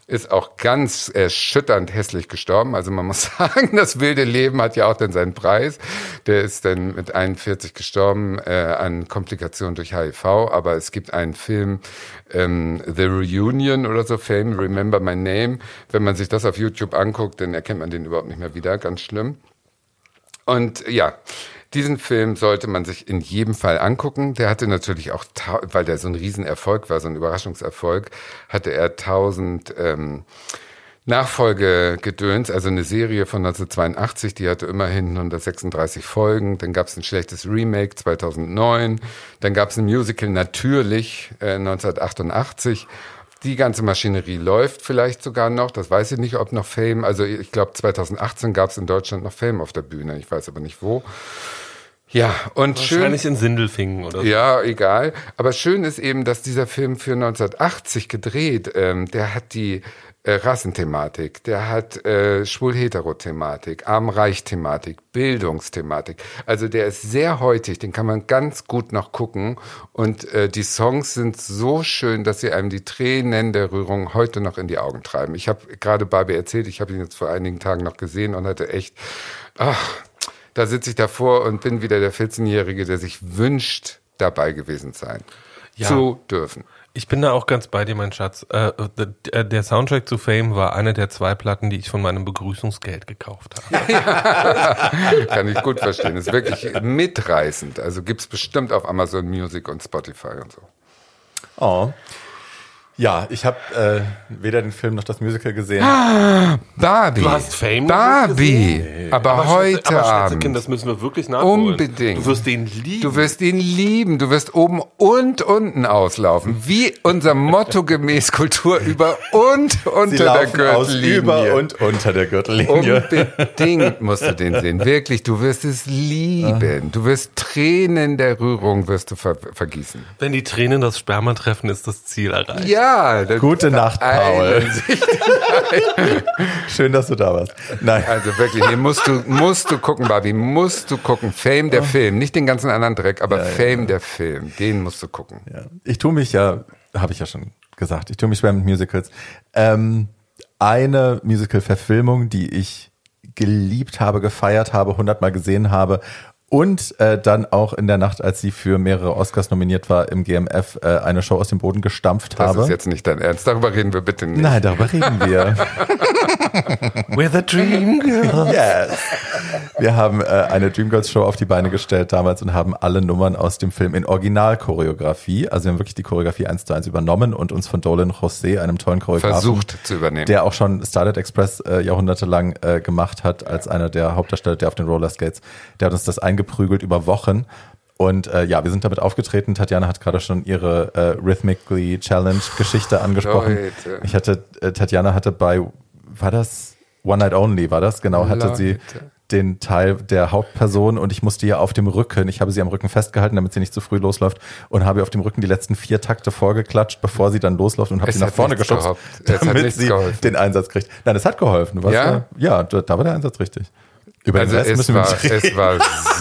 Ist auch ganz erschütternd hässlich gestorben. Also man muss sagen, das wilde Leben hat ja auch dann seinen Preis. Der ist dann mit einundvierzig gestorben äh, an Komplikationen durch H I V. Aber es gibt einen Film, ähm, The Reunion oder so, Fame, Remember My Name. Wenn man sich das auf YouTube anguckt, dann erkennt man den überhaupt nicht mehr wieder. Ganz schlimm. Und ja, diesen Film sollte man sich in jedem Fall angucken. Der hatte natürlich auch, weil der so ein Riesenerfolg war, so ein Überraschungserfolg, hatte er tausend ähm, Nachfolgegedöns, also eine Serie von neunzehnhundertzweiundachtzig, die hatte immerhin hundertsechsunddreißig Folgen. Dann gab es ein schlechtes Remake zweitausendneun. Dann gab es ein Musical natürlich äh, neunzehnhundertachtundachtzig. Die ganze Maschinerie läuft vielleicht sogar noch, das weiß ich nicht, ob noch Fame, also ich glaube zweitausendachtzehn gab es in Deutschland noch Fame auf der Bühne, ich weiß aber nicht wo. Ja, und schön. Wahrscheinlich in Sindelfingen oder so. Ja, egal. Aber schön ist eben, dass dieser Film für neunzehnhundertachtzig gedreht, ähm, der hat die äh, Rassenthematik, der hat äh, Schwul-Hetero-Thematik, Arm-Reich-Thematik, Bildungsthematik. Also der ist sehr heutig, den kann man ganz gut noch gucken. Und äh, die Songs sind so schön, dass sie einem die Tränen der Rührung heute noch in die Augen treiben. Ich habe gerade Barbie erzählt, ich habe ihn jetzt vor einigen Tagen noch gesehen und hatte echt... ach, da sitze ich davor und bin wieder der vierzehnjährige, der sich wünscht, dabei gewesen sein ja, zu dürfen. Ich bin da auch ganz bei dir, mein Schatz. Äh, der, der Soundtrack zu Fame war eine der zwei Platten, die ich von meinem Begrüßungsgeld gekauft habe. Ja, kann ich gut verstehen. Ist wirklich mitreißend. Also gibt's bestimmt auf Amazon Music und Spotify und so. Oh. Ja, ich habe äh, weder den Film noch das Musical gesehen. Ah, Barbie. Du hast Fame Barbie. Nee. Aber, aber heute aber Abend. Das müssen wir wirklich nachholen. Unbedingt. Du wirst ihn lieben. Du wirst ihn lieben. Du wirst oben und unten auslaufen. Wie unser Motto gemäß Kultur über und unter Sie der Gürtellinie. Aus über und unter der Gürtellinie. Unbedingt musst du den sehen. Wirklich, du wirst es lieben. Du wirst Tränen der Rührung wirst du ver- vergießen. Wenn die Tränen das Sperma treffen, ist das Ziel erreicht. Ja. Ja, gute Nacht, Paul. Schön, dass du da warst. Nein. Also wirklich, nee, musst du, musst du gucken, Barbie, musst du gucken. Fame der oh. Film, nicht den ganzen anderen Dreck, aber ja, Fame ja. der Film, den musst du gucken. Ja. Ich tue mich ja, habe ich ja schon gesagt, ich tue mich schwer mit Musicals. Ähm, eine Musical-Verfilmung, die ich geliebt habe, gefeiert habe, hundertmal gesehen habe und äh, dann auch in der Nacht, als sie für mehrere Oscars nominiert war, im G M F äh, eine Show aus dem Boden gestampft habe. Das ist jetzt nicht dein Ernst. Darüber reden wir bitte nicht. Nein, darüber reden wir. With a Dream Girl. Yes. Wir haben äh, eine Dreamgirls-Show auf die Beine gestellt damals und haben alle Nummern aus dem Film in Originalchoreografie, also wir haben wirklich die Choreografie eins zu eins übernommen und uns von Dolan José, einem tollen Choreografen, versucht zu übernehmen, der auch schon Starlight Express äh, jahrhundertelang äh, gemacht hat, als einer der Hauptdarsteller, der auf den Rollerskates, der hat uns das eingebaut. Prügelt über Wochen und äh, ja, wir sind damit aufgetreten. Tatjana hat gerade schon ihre äh, Rhythmically Challenge Geschichte angesprochen. Leute. Ich hatte, äh, Tatjana hatte bei, war das One Night Only, war das? Genau, hatte Leute. sie den Teil der Hauptperson und ich musste ihr auf dem Rücken, ich habe sie am Rücken festgehalten, damit sie nicht zu früh losläuft und habe ihr auf dem Rücken die letzten vier Takte vorgeklatscht, bevor sie dann losläuft und habe sie nach vorne geschubst, damit sie geholfen. den Einsatz kriegt. Nein, es hat geholfen. Du warst ja? ja, da war der Einsatz richtig. Über also es war, es war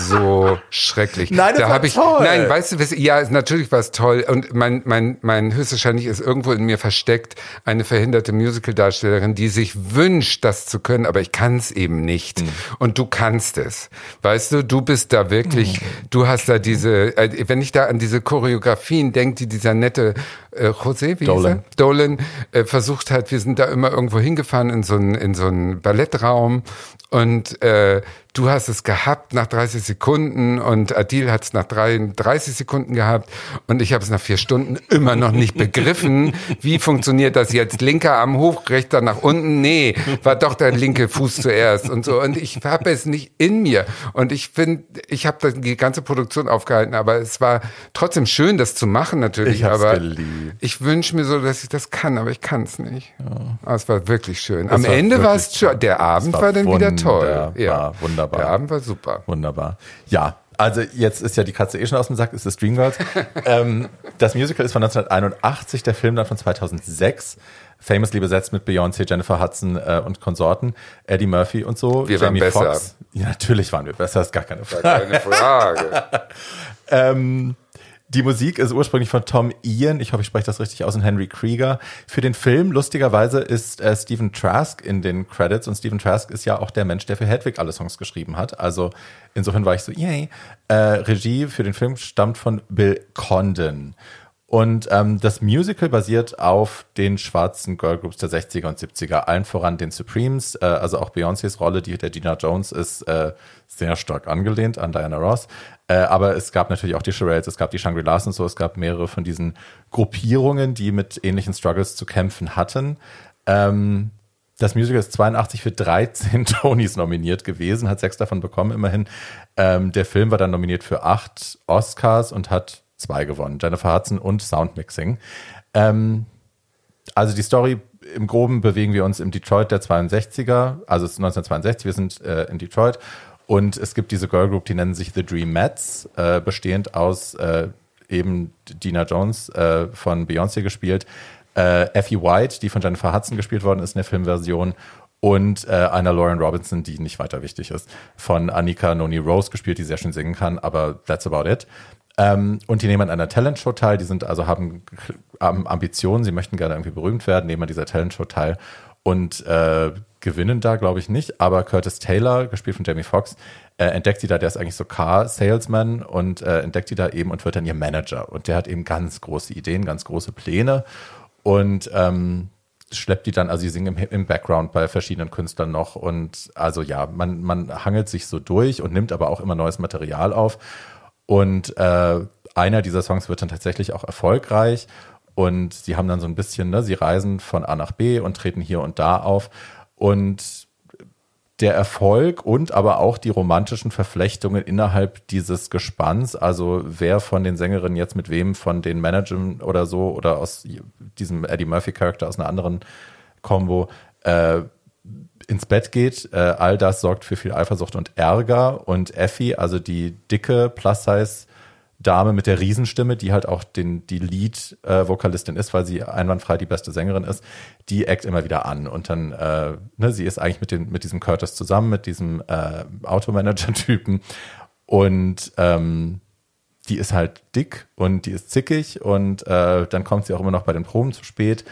so schrecklich. Nein, das da war ich, toll. Nein, weißt du, ja, natürlich war es toll. Und mein, mein, mein höchstwahrscheinlich ist irgendwo in mir versteckt eine verhinderte Musical-Darstellerin, die sich wünscht, das zu können, aber ich kann es eben nicht. Mhm. Und du kannst es. Weißt du, du bist da wirklich, mhm. du hast da diese, wenn ich da an diese Choreografien denke, die dieser nette äh, José, wie Dolan. hieß er? Dolan äh, versucht hat, wir sind da immer irgendwo hingefahren in so einen in so einen Ballettraum und äh, du hast es gehabt nach dreißig Sekunden und Adil hat es nach dreiunddreißig Sekunden gehabt und ich habe es nach vier Stunden immer noch nicht begriffen. Wie funktioniert das jetzt? Linker Arm hoch, rechter nach unten? Nee, war doch der linke Fuß zuerst und so. Und ich habe es nicht in mir. Und ich finde, ich habe die ganze Produktion aufgehalten, aber es war trotzdem schön, das zu machen natürlich. Ich hab's aber geliebt. Ich wünsche mir so, dass ich das kann, aber ich kann es nicht. Ja. Aber es war wirklich schön. Das Am war Ende war es schön. Der Abend war, war dann wieder toll. Ja, wunderbar. Der Abend war super. Wunderbar. Ja, also jetzt ist ja die Katze eh schon aus dem Sack, ist das Dreamgirls. ähm, das Musical ist von neunzehnhunderteinundachtzig, der Film dann von zweitausendsechs. Famously besetzt mit Beyoncé, Jennifer Hudson äh, und Konsorten, Eddie Murphy und so. Wir Jamie waren besser. Foxx. Ja, natürlich waren wir besser, ist gar keine Frage. Gar keine Frage. ähm, die Musik ist ursprünglich von Tom Ian, ich hoffe, ich spreche das richtig aus, und Henry Krieger. Für den Film, lustigerweise, ist äh, Stephen Trask in den Credits. Und Stephen Trask ist ja auch der Mensch, der für Hedwig alle Songs geschrieben hat. Also insofern war ich so, yay. Äh, Regie für den Film stammt von Bill Condon. Und ähm, das Musical basiert auf den schwarzen Girlgroups der sechziger und siebziger. Allen voran den Supremes, äh, also auch Beyoncés Rolle, die der Gina Jones ist, äh, sehr stark angelehnt an Diana Ross. Äh, aber es gab natürlich auch die Shirelles, es gab die Shangri-Las und so. Es gab mehrere von diesen Gruppierungen, die mit ähnlichen Struggles zu kämpfen hatten. Ähm, das Musical ist zweiundachtzig für dreizehn Tonys nominiert gewesen, hat sechs davon bekommen immerhin. Ähm, der Film war dann nominiert für acht Oscars und hat zwei gewonnen, Jennifer Hudson und Soundmixing. Ähm, also die Story, im Groben bewegen wir uns im Detroit der zweiundsechziger, also es ist neunzehnhundertzweiundsechzig, wir sind äh, in Detroit und es gibt diese Girlgroup, die nennen sich The Dreamettes, äh, bestehend aus äh, eben Gina Jones, äh, von Beyoncé gespielt, äh, Effie White, die von Jennifer Hudson gespielt worden ist in der Filmversion, und äh, einer Lauren Robinson, die nicht weiter wichtig ist, von Anika Noni Rose gespielt, die sehr schön singen kann, aber that's about it. Ähm, und die nehmen an einer Talentshow teil, die sind also haben, haben Ambitionen, sie möchten gerne irgendwie berühmt werden, nehmen an dieser Talentshow teil und äh, gewinnen da, glaube ich, nicht. Aber Curtis Taylor, gespielt von Jamie Foxx, äh, entdeckt sie da, der ist eigentlich so Car-Salesman und äh, entdeckt die da eben und wird dann ihr Manager. Und der hat eben ganz große Ideen, ganz große Pläne und ähm, schleppt die dann, also sie singen im, im Background bei verschiedenen Künstlern noch und also ja, man, man hangelt sich so durch und nimmt aber auch immer neues Material auf. Und äh, einer dieser Songs wird dann tatsächlich auch erfolgreich und sie haben dann so ein bisschen, ne, sie reisen von A nach B und treten hier und da auf und der Erfolg und aber auch die romantischen Verflechtungen innerhalb dieses Gespanns, also wer von den Sängerinnen jetzt mit wem, von den Managern oder so oder aus diesem Eddie Murphy-Charakter aus einer anderen Combo, äh, ins Bett geht, äh, all das sorgt für viel Eifersucht und Ärger und Effie, also die dicke Plus-Size-Dame mit der Riesenstimme, die halt auch den, die Lead-Vokalistin ist, weil sie einwandfrei die beste Sängerin ist, die eckt immer wieder an und dann, äh, ne, sie ist eigentlich mit, dem, mit diesem Curtis zusammen, mit diesem äh, Automanager-Typen und ähm, die ist halt dick und die ist zickig und äh, dann kommt sie auch immer noch bei den Proben zu spät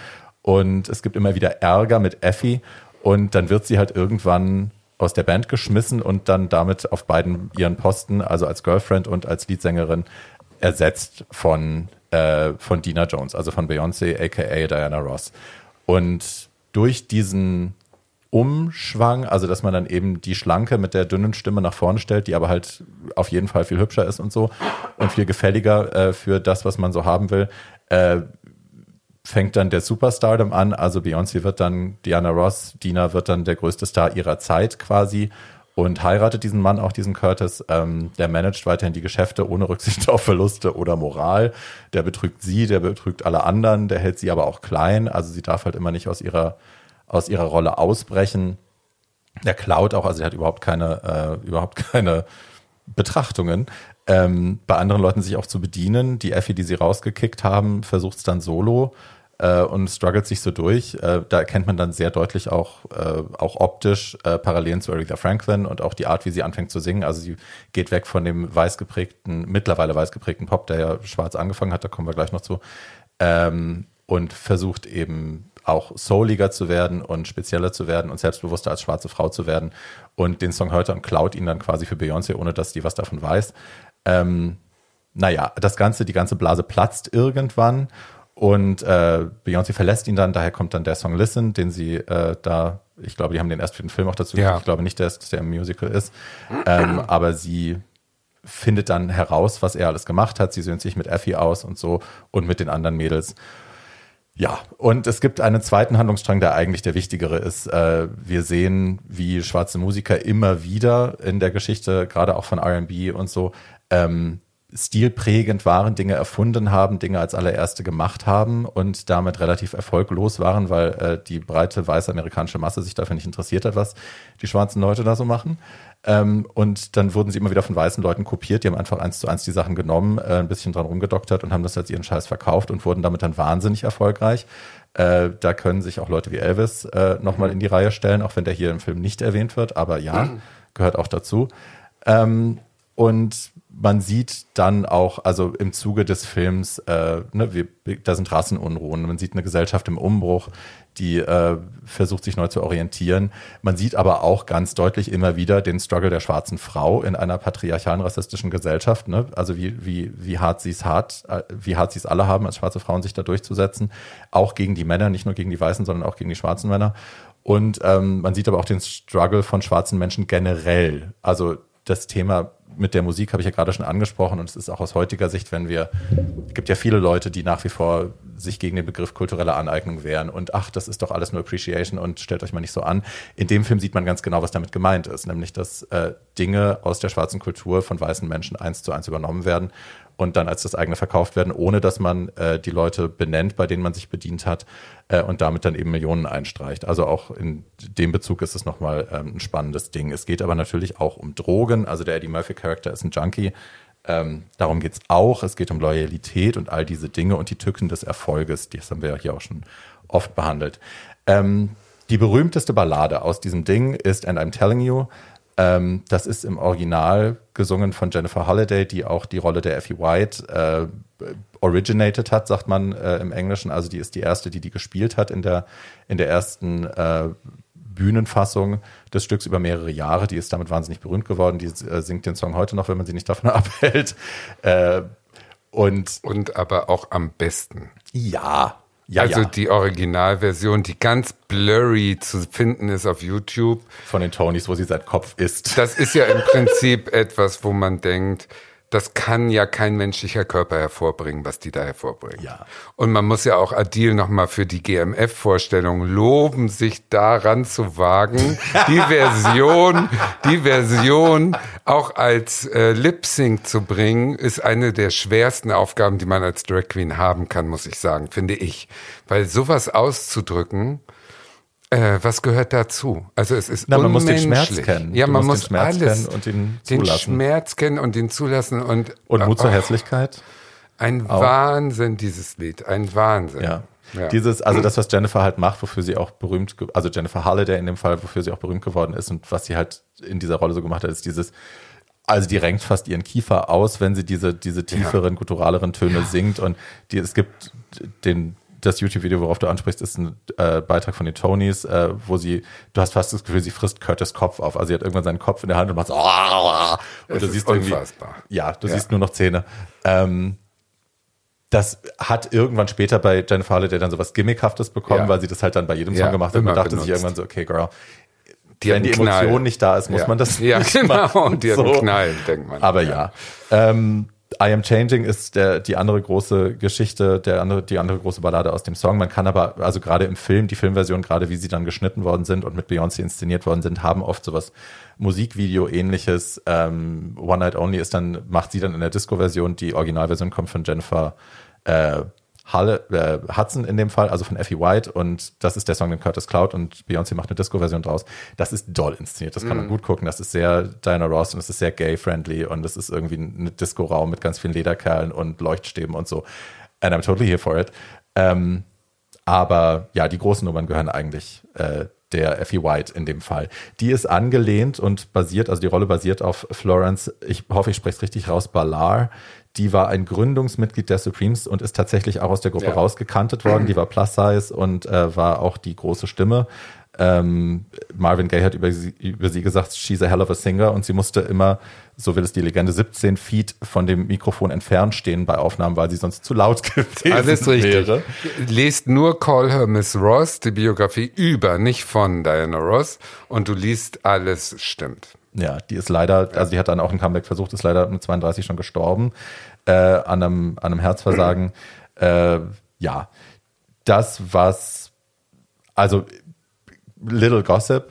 und es gibt immer wieder Ärger mit Effie. Und dann wird sie halt irgendwann aus der Band geschmissen und dann damit auf beiden ihren Posten, also als Girlfriend und als Leadsängerin, ersetzt von, äh, von Gina Jones, also von Beyoncé, a k a. Diana Ross. Und durch diesen Umschwang, also dass man dann eben die Schlanke mit der dünnen Stimme nach vorne stellt, die aber halt auf jeden Fall viel hübscher ist und so und viel gefälliger äh, für das, was man so haben will, äh, fängt dann der Superstardom an, also Beyoncé wird dann Diana Ross, Dina wird dann der größte Star ihrer Zeit quasi und heiratet diesen Mann, auch diesen Curtis, ähm, der managt weiterhin die Geschäfte ohne Rücksicht auf Verluste oder Moral, der betrügt sie, der betrügt alle anderen, der hält sie aber auch klein, also sie darf halt immer nicht aus ihrer, aus ihrer Rolle ausbrechen, der klaut auch, also sie hat überhaupt keine, äh, überhaupt keine Betrachtungen, ähm, bei anderen Leuten sich auch zu bedienen, die Effie, die sie rausgekickt haben, versucht es dann solo, und struggelt sich so durch. Da erkennt man dann sehr deutlich auch, auch optisch Parallelen zu Aretha Franklin und auch die Art, wie sie anfängt zu singen. Also sie geht weg von dem weiß geprägten, mittlerweile weiß geprägten Pop, der ja schwarz angefangen hat, da kommen wir gleich noch zu, und versucht eben auch souliger zu werden und spezieller zu werden und selbstbewusster als schwarze Frau zu werden. Und den Song hört er und klaut ihn dann quasi für Beyoncé, ohne dass die was davon weiß. Ähm, naja, das Ganze, die ganze Blase platzt irgendwann. Und äh, Beyoncé verlässt ihn dann, daher kommt dann der Song Listen, den sie äh, da, ich glaube, die haben den erst für den Film auch dazu ja. Ich glaube nicht, dass der im Musical ist. Ähm, aber sie findet dann heraus, was er alles gemacht hat. Sie söhnt sich mit Effie aus und so und mit den anderen Mädels. Ja, und es gibt einen zweiten Handlungsstrang, der eigentlich der wichtigere ist. Äh, wir sehen, wie schwarze Musiker immer wieder in der Geschichte, gerade auch von R and B und so, ähm, stilprägend waren, Dinge erfunden haben, Dinge als allererste gemacht haben und damit relativ erfolglos waren, weil äh, die breite weiße amerikanische Masse sich dafür nicht interessiert hat, was die schwarzen Leute da so machen. Ähm, und dann wurden sie immer wieder von weißen Leuten kopiert, die haben einfach eins zu eins die Sachen genommen, äh, ein bisschen dran rumgedoktert und haben das als ihren Scheiß verkauft und wurden damit dann wahnsinnig erfolgreich. Äh, da können sich auch Leute wie Elvis äh, nochmal mhm. in die Reihe stellen, auch wenn der hier im Film nicht erwähnt wird, aber ja, mhm. gehört auch dazu. Ähm, und man sieht dann auch, also im Zuge des Films, äh, ne, wir, da sind Rassenunruhen, man sieht eine Gesellschaft im Umbruch, die äh, versucht sich neu zu orientieren. Man sieht aber auch ganz deutlich immer wieder den Struggle der schwarzen Frau in einer patriarchalen, rassistischen Gesellschaft, ne? Also wie, wie, wie hart sie es hat, wie hart sie es alle haben, als schwarze Frauen sich da durchzusetzen, auch gegen die Männer, nicht nur gegen die Weißen, sondern auch gegen die schwarzen Männer. Und ähm, man sieht aber auch den Struggle von schwarzen Menschen generell, also das Thema mit der Musik habe ich ja gerade schon angesprochen und es ist auch aus heutiger Sicht, wenn wir, es gibt ja viele Leute, die nach wie vor sich gegen den Begriff kulturelle Aneignung wehren und ach, das ist doch alles nur Appreciation und stellt euch mal nicht so an. In dem Film sieht man ganz genau, was damit gemeint ist, nämlich, dass äh, Dinge aus der schwarzen Kultur von weißen Menschen eins zu eins übernommen werden und dann als das eigene verkauft werden, ohne dass man äh, die Leute benennt, bei denen man sich bedient hat äh, und damit dann eben Millionen einstreicht. Also auch in dem Bezug ist es nochmal ähm, ein spannendes Ding. Es geht aber natürlich auch um Drogen, also der Eddie Murphy-Charakter ist ein Junkie, ähm, darum geht es auch. Es geht um Loyalität und all diese Dinge und die Tücken des Erfolges, das haben wir ja hier auch schon oft behandelt. Ähm, die berühmteste Ballade aus diesem Ding ist And I'm Telling You. Ähm, das ist im Original gesungen von Jennifer Holliday, die auch die Rolle der Effie White äh, originated hat, sagt man äh, im Englischen. Also die ist die erste, die die gespielt hat in der, in der ersten äh, Bühnenfassung des Stücks über mehrere Jahre. Die ist damit wahnsinnig berühmt geworden. Die äh, singt den Song heute noch, wenn man sie nicht davon abhält. Äh, und, und aber auch am besten. Ja, Ja, also ja. Die Originalversion, die ganz blurry zu finden ist auf YouTube. Von den Tonys, wo sie sein Kopf isst. Das ist ja im Prinzip etwas, wo man denkt, das kann ja kein menschlicher Körper hervorbringen, was die da hervorbringen. Ja. Und man muss ja auch Adil nochmal für die G M F-Vorstellung loben, sich daran zu wagen, die Version, die Version auch als äh, Lip-Sync zu bringen, ist eine der schwersten Aufgaben, die man als Drag Queen haben kann, muss ich sagen, finde ich. Weil sowas auszudrücken, äh, was gehört dazu? Also es ist Na, man unmenschlich. Man muss den Schmerz kennen. Ja, du man muss den Schmerz alles, kennen und den zulassen. Den Schmerz kennen und den zulassen. Und, und Mut oh, zur Hässlichkeit. Ein auch. Wahnsinn, dieses Lied. Ein Wahnsinn. Ja. Ja. Dieses, also das, was Jennifer halt macht, wofür sie auch berühmt, ge- also Jennifer Holliday in dem Fall, wofür sie auch berühmt geworden ist und was sie halt in dieser Rolle so gemacht hat, ist dieses, also die renkt fast ihren Kiefer aus, wenn sie diese, diese tieferen, ja. gutturaleren Töne ja. singt und die, es gibt den, das YouTube-Video, worauf du ansprichst, ist ein äh, Beitrag von den Tonys, äh, wo sie, du hast fast das Gefühl, sie frisst Curtis Kopf auf. Also sie hat irgendwann seinen Kopf in der Hand und macht so. Und du siehst irgendwie, ja, du ja. siehst nur noch Zähne. Ähm, das hat irgendwann später bei Jennifer Holliday dann so was Gimmickhaftes bekommen, ja. weil sie das halt dann bei jedem Song ja, gemacht hat. Und dachte benutzt. sich irgendwann so, okay, girl, die wenn die Emotion Knall. nicht da ist, muss ja. man das ja, nicht genau. machen. Und die so. hat einen Knall, denkt man. Aber ja. ja. Ähm, I Am Changing ist der, die andere große Geschichte, der andere, die andere große Ballade aus dem Song. Man kann aber, also gerade im Film, die Filmversion, gerade wie sie dann geschnitten worden sind und mit Beyoncé inszeniert worden sind, haben oft sowas Musikvideo-ähnliches. Ähm, One Night Only ist dann, macht sie dann in der Disco-Version. Die Originalversion kommt von Jennifer äh, Halle, äh, Hudson in dem Fall, also von Effie White. Und das ist der Song, den Curtis Cloud und Beyoncé macht eine Disco-Version draus. Das ist doll inszeniert, das kann mm. man gut gucken. Das ist sehr Diana Ross und das ist sehr gay-friendly und das ist irgendwie ein Disco-Raum mit ganz vielen Lederkerlen und Leuchtstäben und so. And I'm totally here for it. Ähm, aber ja, die großen Nummern gehören eigentlich äh, der Effie White in dem Fall. Die ist angelehnt und basiert, also die Rolle basiert auf Florence, ich hoffe, ich spreche es richtig raus, Ballard. Die war ein Gründungsmitglied der Supremes und ist tatsächlich auch aus der Gruppe ja. rausgekantet worden. Die war Plus Size und äh, war auch die große Stimme Ähm, Marvin Gaye hat über sie, über sie gesagt, she's a hell of a singer, und sie musste immer, so will es die Legende, siebzehn Feet von dem Mikrofon entfernt stehen bei Aufnahmen, weil sie sonst zu laut gewesen Alles richtig. Wäre. Lest nur Call Her Miss Ross, die Biografie über, nicht von Diana Ross, und du liest alles, stimmt. Ja, die ist leider, also die hat dann auch ein Comeback versucht, ist leider mit zweiunddreißig schon gestorben, äh, an einem, an einem Herzversagen. Mhm. Äh, ja, das, was, also Little Gossip,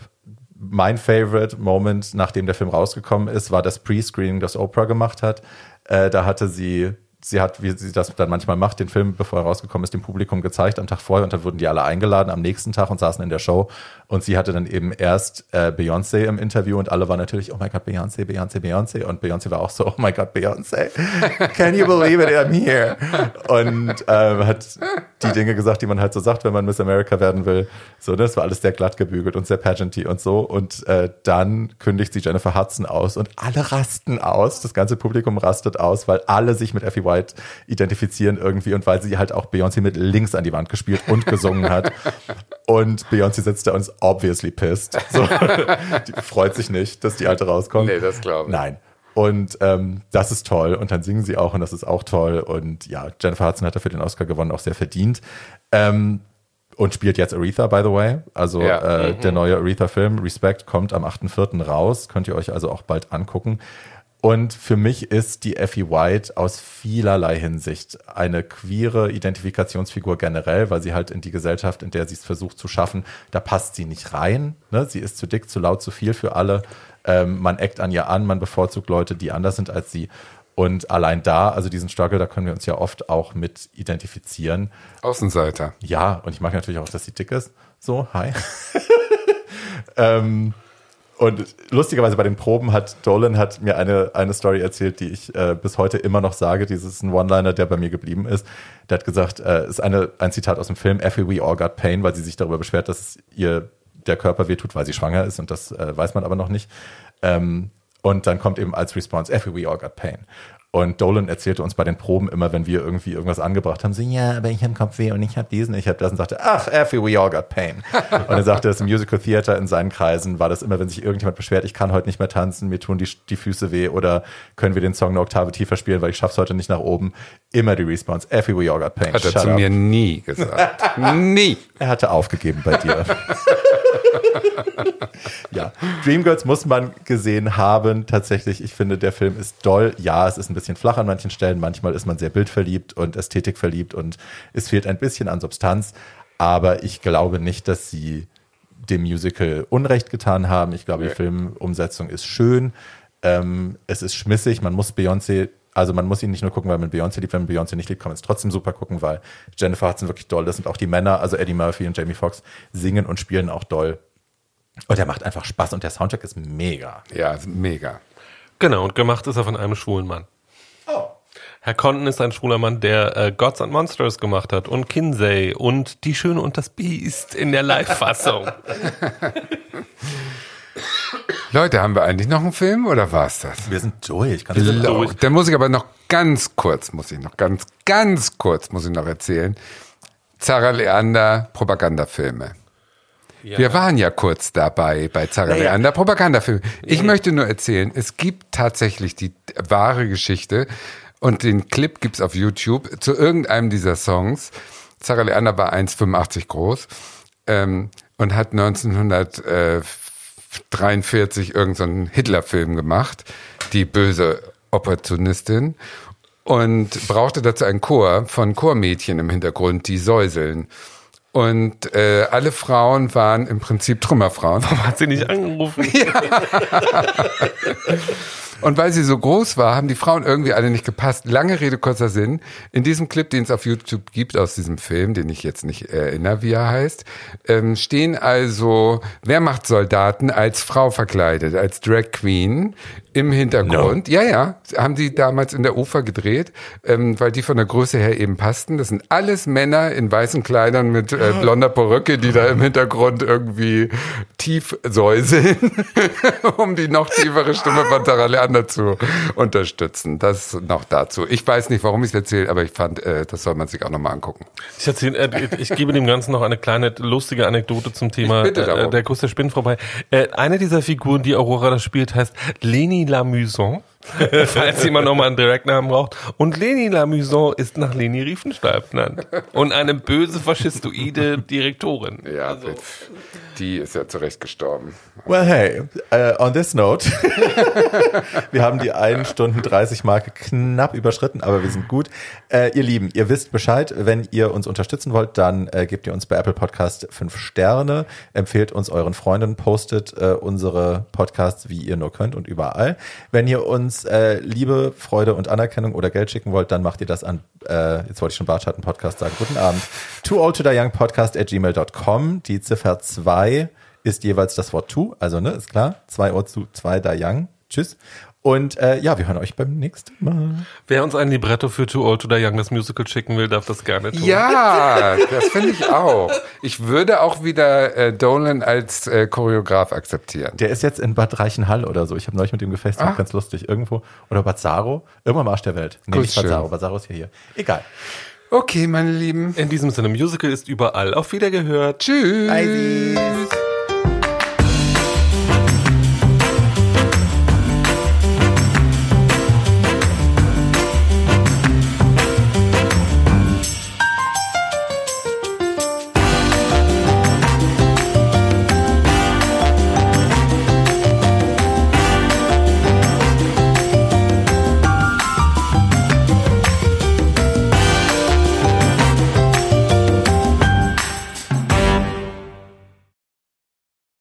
mein favorite Moment, nachdem der Film rausgekommen ist, war das Pre-Screening, das Oprah gemacht hat. Äh, da hatte sie, sie hat, wie sie das dann manchmal macht, den Film, bevor er rausgekommen ist, dem Publikum gezeigt am Tag vorher, und dann wurden die alle eingeladen am nächsten Tag und saßen in der Show, und sie hatte dann eben erst äh, Beyoncé im Interview, und alle waren natürlich, oh mein Gott, Beyoncé, Beyoncé, Beyoncé, und Beyoncé war auch so, oh mein Gott, Beyoncé, can you believe it, I'm here, und ähm, hat die Dinge gesagt, die man halt so sagt, wenn man Miss America werden will, so, das war alles sehr glatt gebügelt und sehr pageanty und so, und äh, dann kündigt sie Jennifer Hudson aus, und alle rasten aus, das ganze Publikum rastet aus, weil alle sich mit Effie White identifizieren irgendwie, und weil sie halt auch Beyoncé mit links an die Wand gespielt und gesungen hat, und Beyoncé sitzt da und ist obviously pissed. So, die freut sich nicht, dass die Alte rauskommt. Nee, das glaube ich. Nein. Und ähm, das ist toll, und dann singen sie auch, und das ist auch toll, und ja, Jennifer Hudson hat dafür den Oscar gewonnen, auch sehr verdient. Ähm, und spielt jetzt Aretha, by the way. Also ja. äh, mhm. der neue Aretha-Film, Respect, kommt am achten vierten raus. Könnt ihr euch also auch bald angucken. Und für mich ist die Effie White aus vielerlei Hinsicht eine queere Identifikationsfigur generell, weil sie halt in die Gesellschaft, in der sie es versucht zu schaffen, da passt sie nicht rein. Ne? Sie ist zu dick, zu laut, zu viel für alle. Ähm, man eckt an ihr an, man bevorzugt Leute, die anders sind als sie. Und allein da, also diesen Struggle, da können wir uns ja oft auch mit identifizieren. Außenseiter. Ja, und ich mag natürlich auch, dass sie dick ist. So, hi. ähm... Und lustigerweise bei den Proben hat Dolan hat mir eine, eine Story erzählt, die ich äh, bis heute immer noch sage. Dieses ein One-Liner, der bei mir geblieben ist. Der hat gesagt, äh, ist eine, ein Zitat aus dem Film, Effie, we all got pain, weil sie sich darüber beschwert, dass ihr der Körper wehtut, weil sie schwanger ist. Und das äh, weiß man aber noch nicht. Ähm, und dann kommt eben als Response, Effie, we all got pain. Und Dolan erzählte uns bei den Proben immer, wenn wir irgendwie irgendwas angebracht haben, so, ja, aber ich habe Kopfweh und ich habe diesen, ich habe das, und sagte, ach, Effie, we all got pain. Und er sagte, das im Musical Theater in seinen Kreisen war das immer, wenn sich irgendjemand beschwert, ich kann heute nicht mehr tanzen, mir tun die, die Füße weh, oder können wir den Song eine Oktave tiefer spielen, weil ich schaff's heute nicht nach oben. Immer die Response, Effie, we all got pain. Hat er Shut zu up. Mir nie gesagt. Nie. Er hatte aufgegeben bei dir. Ja, Dreamgirls muss man gesehen haben, tatsächlich. Ich finde, der Film ist doll. Ja, es ist ein bisschen flach an manchen Stellen. Manchmal ist man sehr bildverliebt und ästhetikverliebt, und es fehlt ein bisschen an Substanz. Aber ich glaube nicht, dass sie dem Musical Unrecht getan haben. Ich glaube, die Filmumsetzung ist schön. Ähm, es ist schmissig. Man muss Beyoncé, also man muss ihn nicht nur gucken, weil man Beyoncé liebt. Wenn man Beyoncé nicht liebt, kann man es trotzdem super gucken, weil Jennifer Hudson wirklich doll ist. Und auch die Männer, also Eddie Murphy und Jamie Foxx, singen und spielen auch doll. Und der macht einfach Spaß, und der Soundtrack ist mega. Ja, ist mega. Genau, und gemacht ist er von einem schwulen Mann. Oh. Herr Condon ist ein schwuler Mann, der äh, Gods and Monsters gemacht hat und Kinsey und Die Schöne und das Biest in der Live-Fassung. Leute, haben wir eigentlich noch einen Film, oder war es das? Wir sind durch. Ganz wir sind durch. Dann muss ich aber noch ganz kurz, muss ich noch ganz, ganz kurz, muss ich noch erzählen. Zara Leander, Propagandafilme. Ja. Wir waren ja kurz dabei bei Zara naja. Leander, Propagandafilm. Ich ja. möchte nur erzählen, es gibt tatsächlich die wahre Geschichte, und den Clip gibt's auf YouTube zu irgendeinem dieser Songs. Zara Leander war eins Komma fünfundachtzig groß ähm, und hat neunzehnhundertdreiundvierzig irgendeinen so Hitlerfilm gemacht, die böse Opportunistin, und brauchte dazu einen Chor von Chormädchen im Hintergrund, die säuseln. Und äh, alle Frauen waren im Prinzip Trümmerfrauen. Warum hat sie nicht angerufen? Ja. Und weil sie so groß war, haben die Frauen irgendwie alle nicht gepasst. Lange Rede, kurzer Sinn. In diesem Clip, den es auf YouTube gibt, aus diesem Film, den ich jetzt nicht erinnere, wie er heißt, ähm, stehen also Wehrmachtssoldaten als Frau verkleidet, als Drag Queen im Hintergrund. No. Ja, ja, haben die damals in der Ufer gedreht, ähm, weil die von der Größe her eben passten. Das sind alles Männer in weißen Kleidern mit äh, blonder Perücke, die da im Hintergrund irgendwie tief säuseln, um die noch tiefere Stimme von Tara Leander gerne zu unterstützen. Das noch dazu. Ich weiß nicht, warum ich es erzähle, aber ich fand, äh, das soll man sich auch nochmal angucken. Ich, erzähl, äh, ich gebe dem Ganzen noch eine kleine lustige Anekdote zum Thema äh, der Kuss der Spinnenfrau bei. Äh, eine dieser Figuren, die Aurora da spielt, heißt Leni Lamüson. Falls jemand nochmal einen Direktnamen braucht. Und Leni Lamüson ist nach Leni Riefenstahl benannt. Und eine böse, faschistoide Direktorin. Ja, also. Die ist ja zu Recht gestorben. Well, hey, uh, on this note. Wir haben die eine Stunde dreißig Marke knapp überschritten, aber wir sind gut. Uh, ihr Lieben, ihr wisst Bescheid. Wenn ihr uns unterstützen wollt, dann uh, gebt ihr uns bei Apple Podcast fünf Sterne. Empfehlt uns euren Freunden, postet uh, unsere Podcasts, wie ihr nur könnt und überall. Wenn ihr uns Liebe, Freude und Anerkennung oder Geld schicken wollt, dann macht ihr das an, äh, jetzt wollte ich schon Bartschatten-Podcast sagen, guten Abend, Too Old to Die Young Podcast at gmail Punkt com. Die Ziffer zwei ist jeweils das Wort to, also ne, ist klar, zwei Old to zwei Die Young, tschüss. Und äh, ja, wir hören euch beim nächsten Mal. Wer uns ein Libretto für Too Old to Die Young, das Musical, schicken will, darf das gerne tun. Ja, das finde ich auch. Ich würde auch wieder äh, Dolan als äh, Choreograf akzeptieren. Der ist jetzt in Bad Reichenhall oder so. Ich habe neulich mit ihm gefestigt, ganz lustig. Irgendwo. Oder Bad Saro. Irgendwann am Arsch der Welt. Nee, nicht Bad Saro. Bad Saro ist ja hier. Egal. Okay, meine Lieben. In diesem Sinne, Musical ist überall. Auf Wiedergehört. Tschüss. Bye.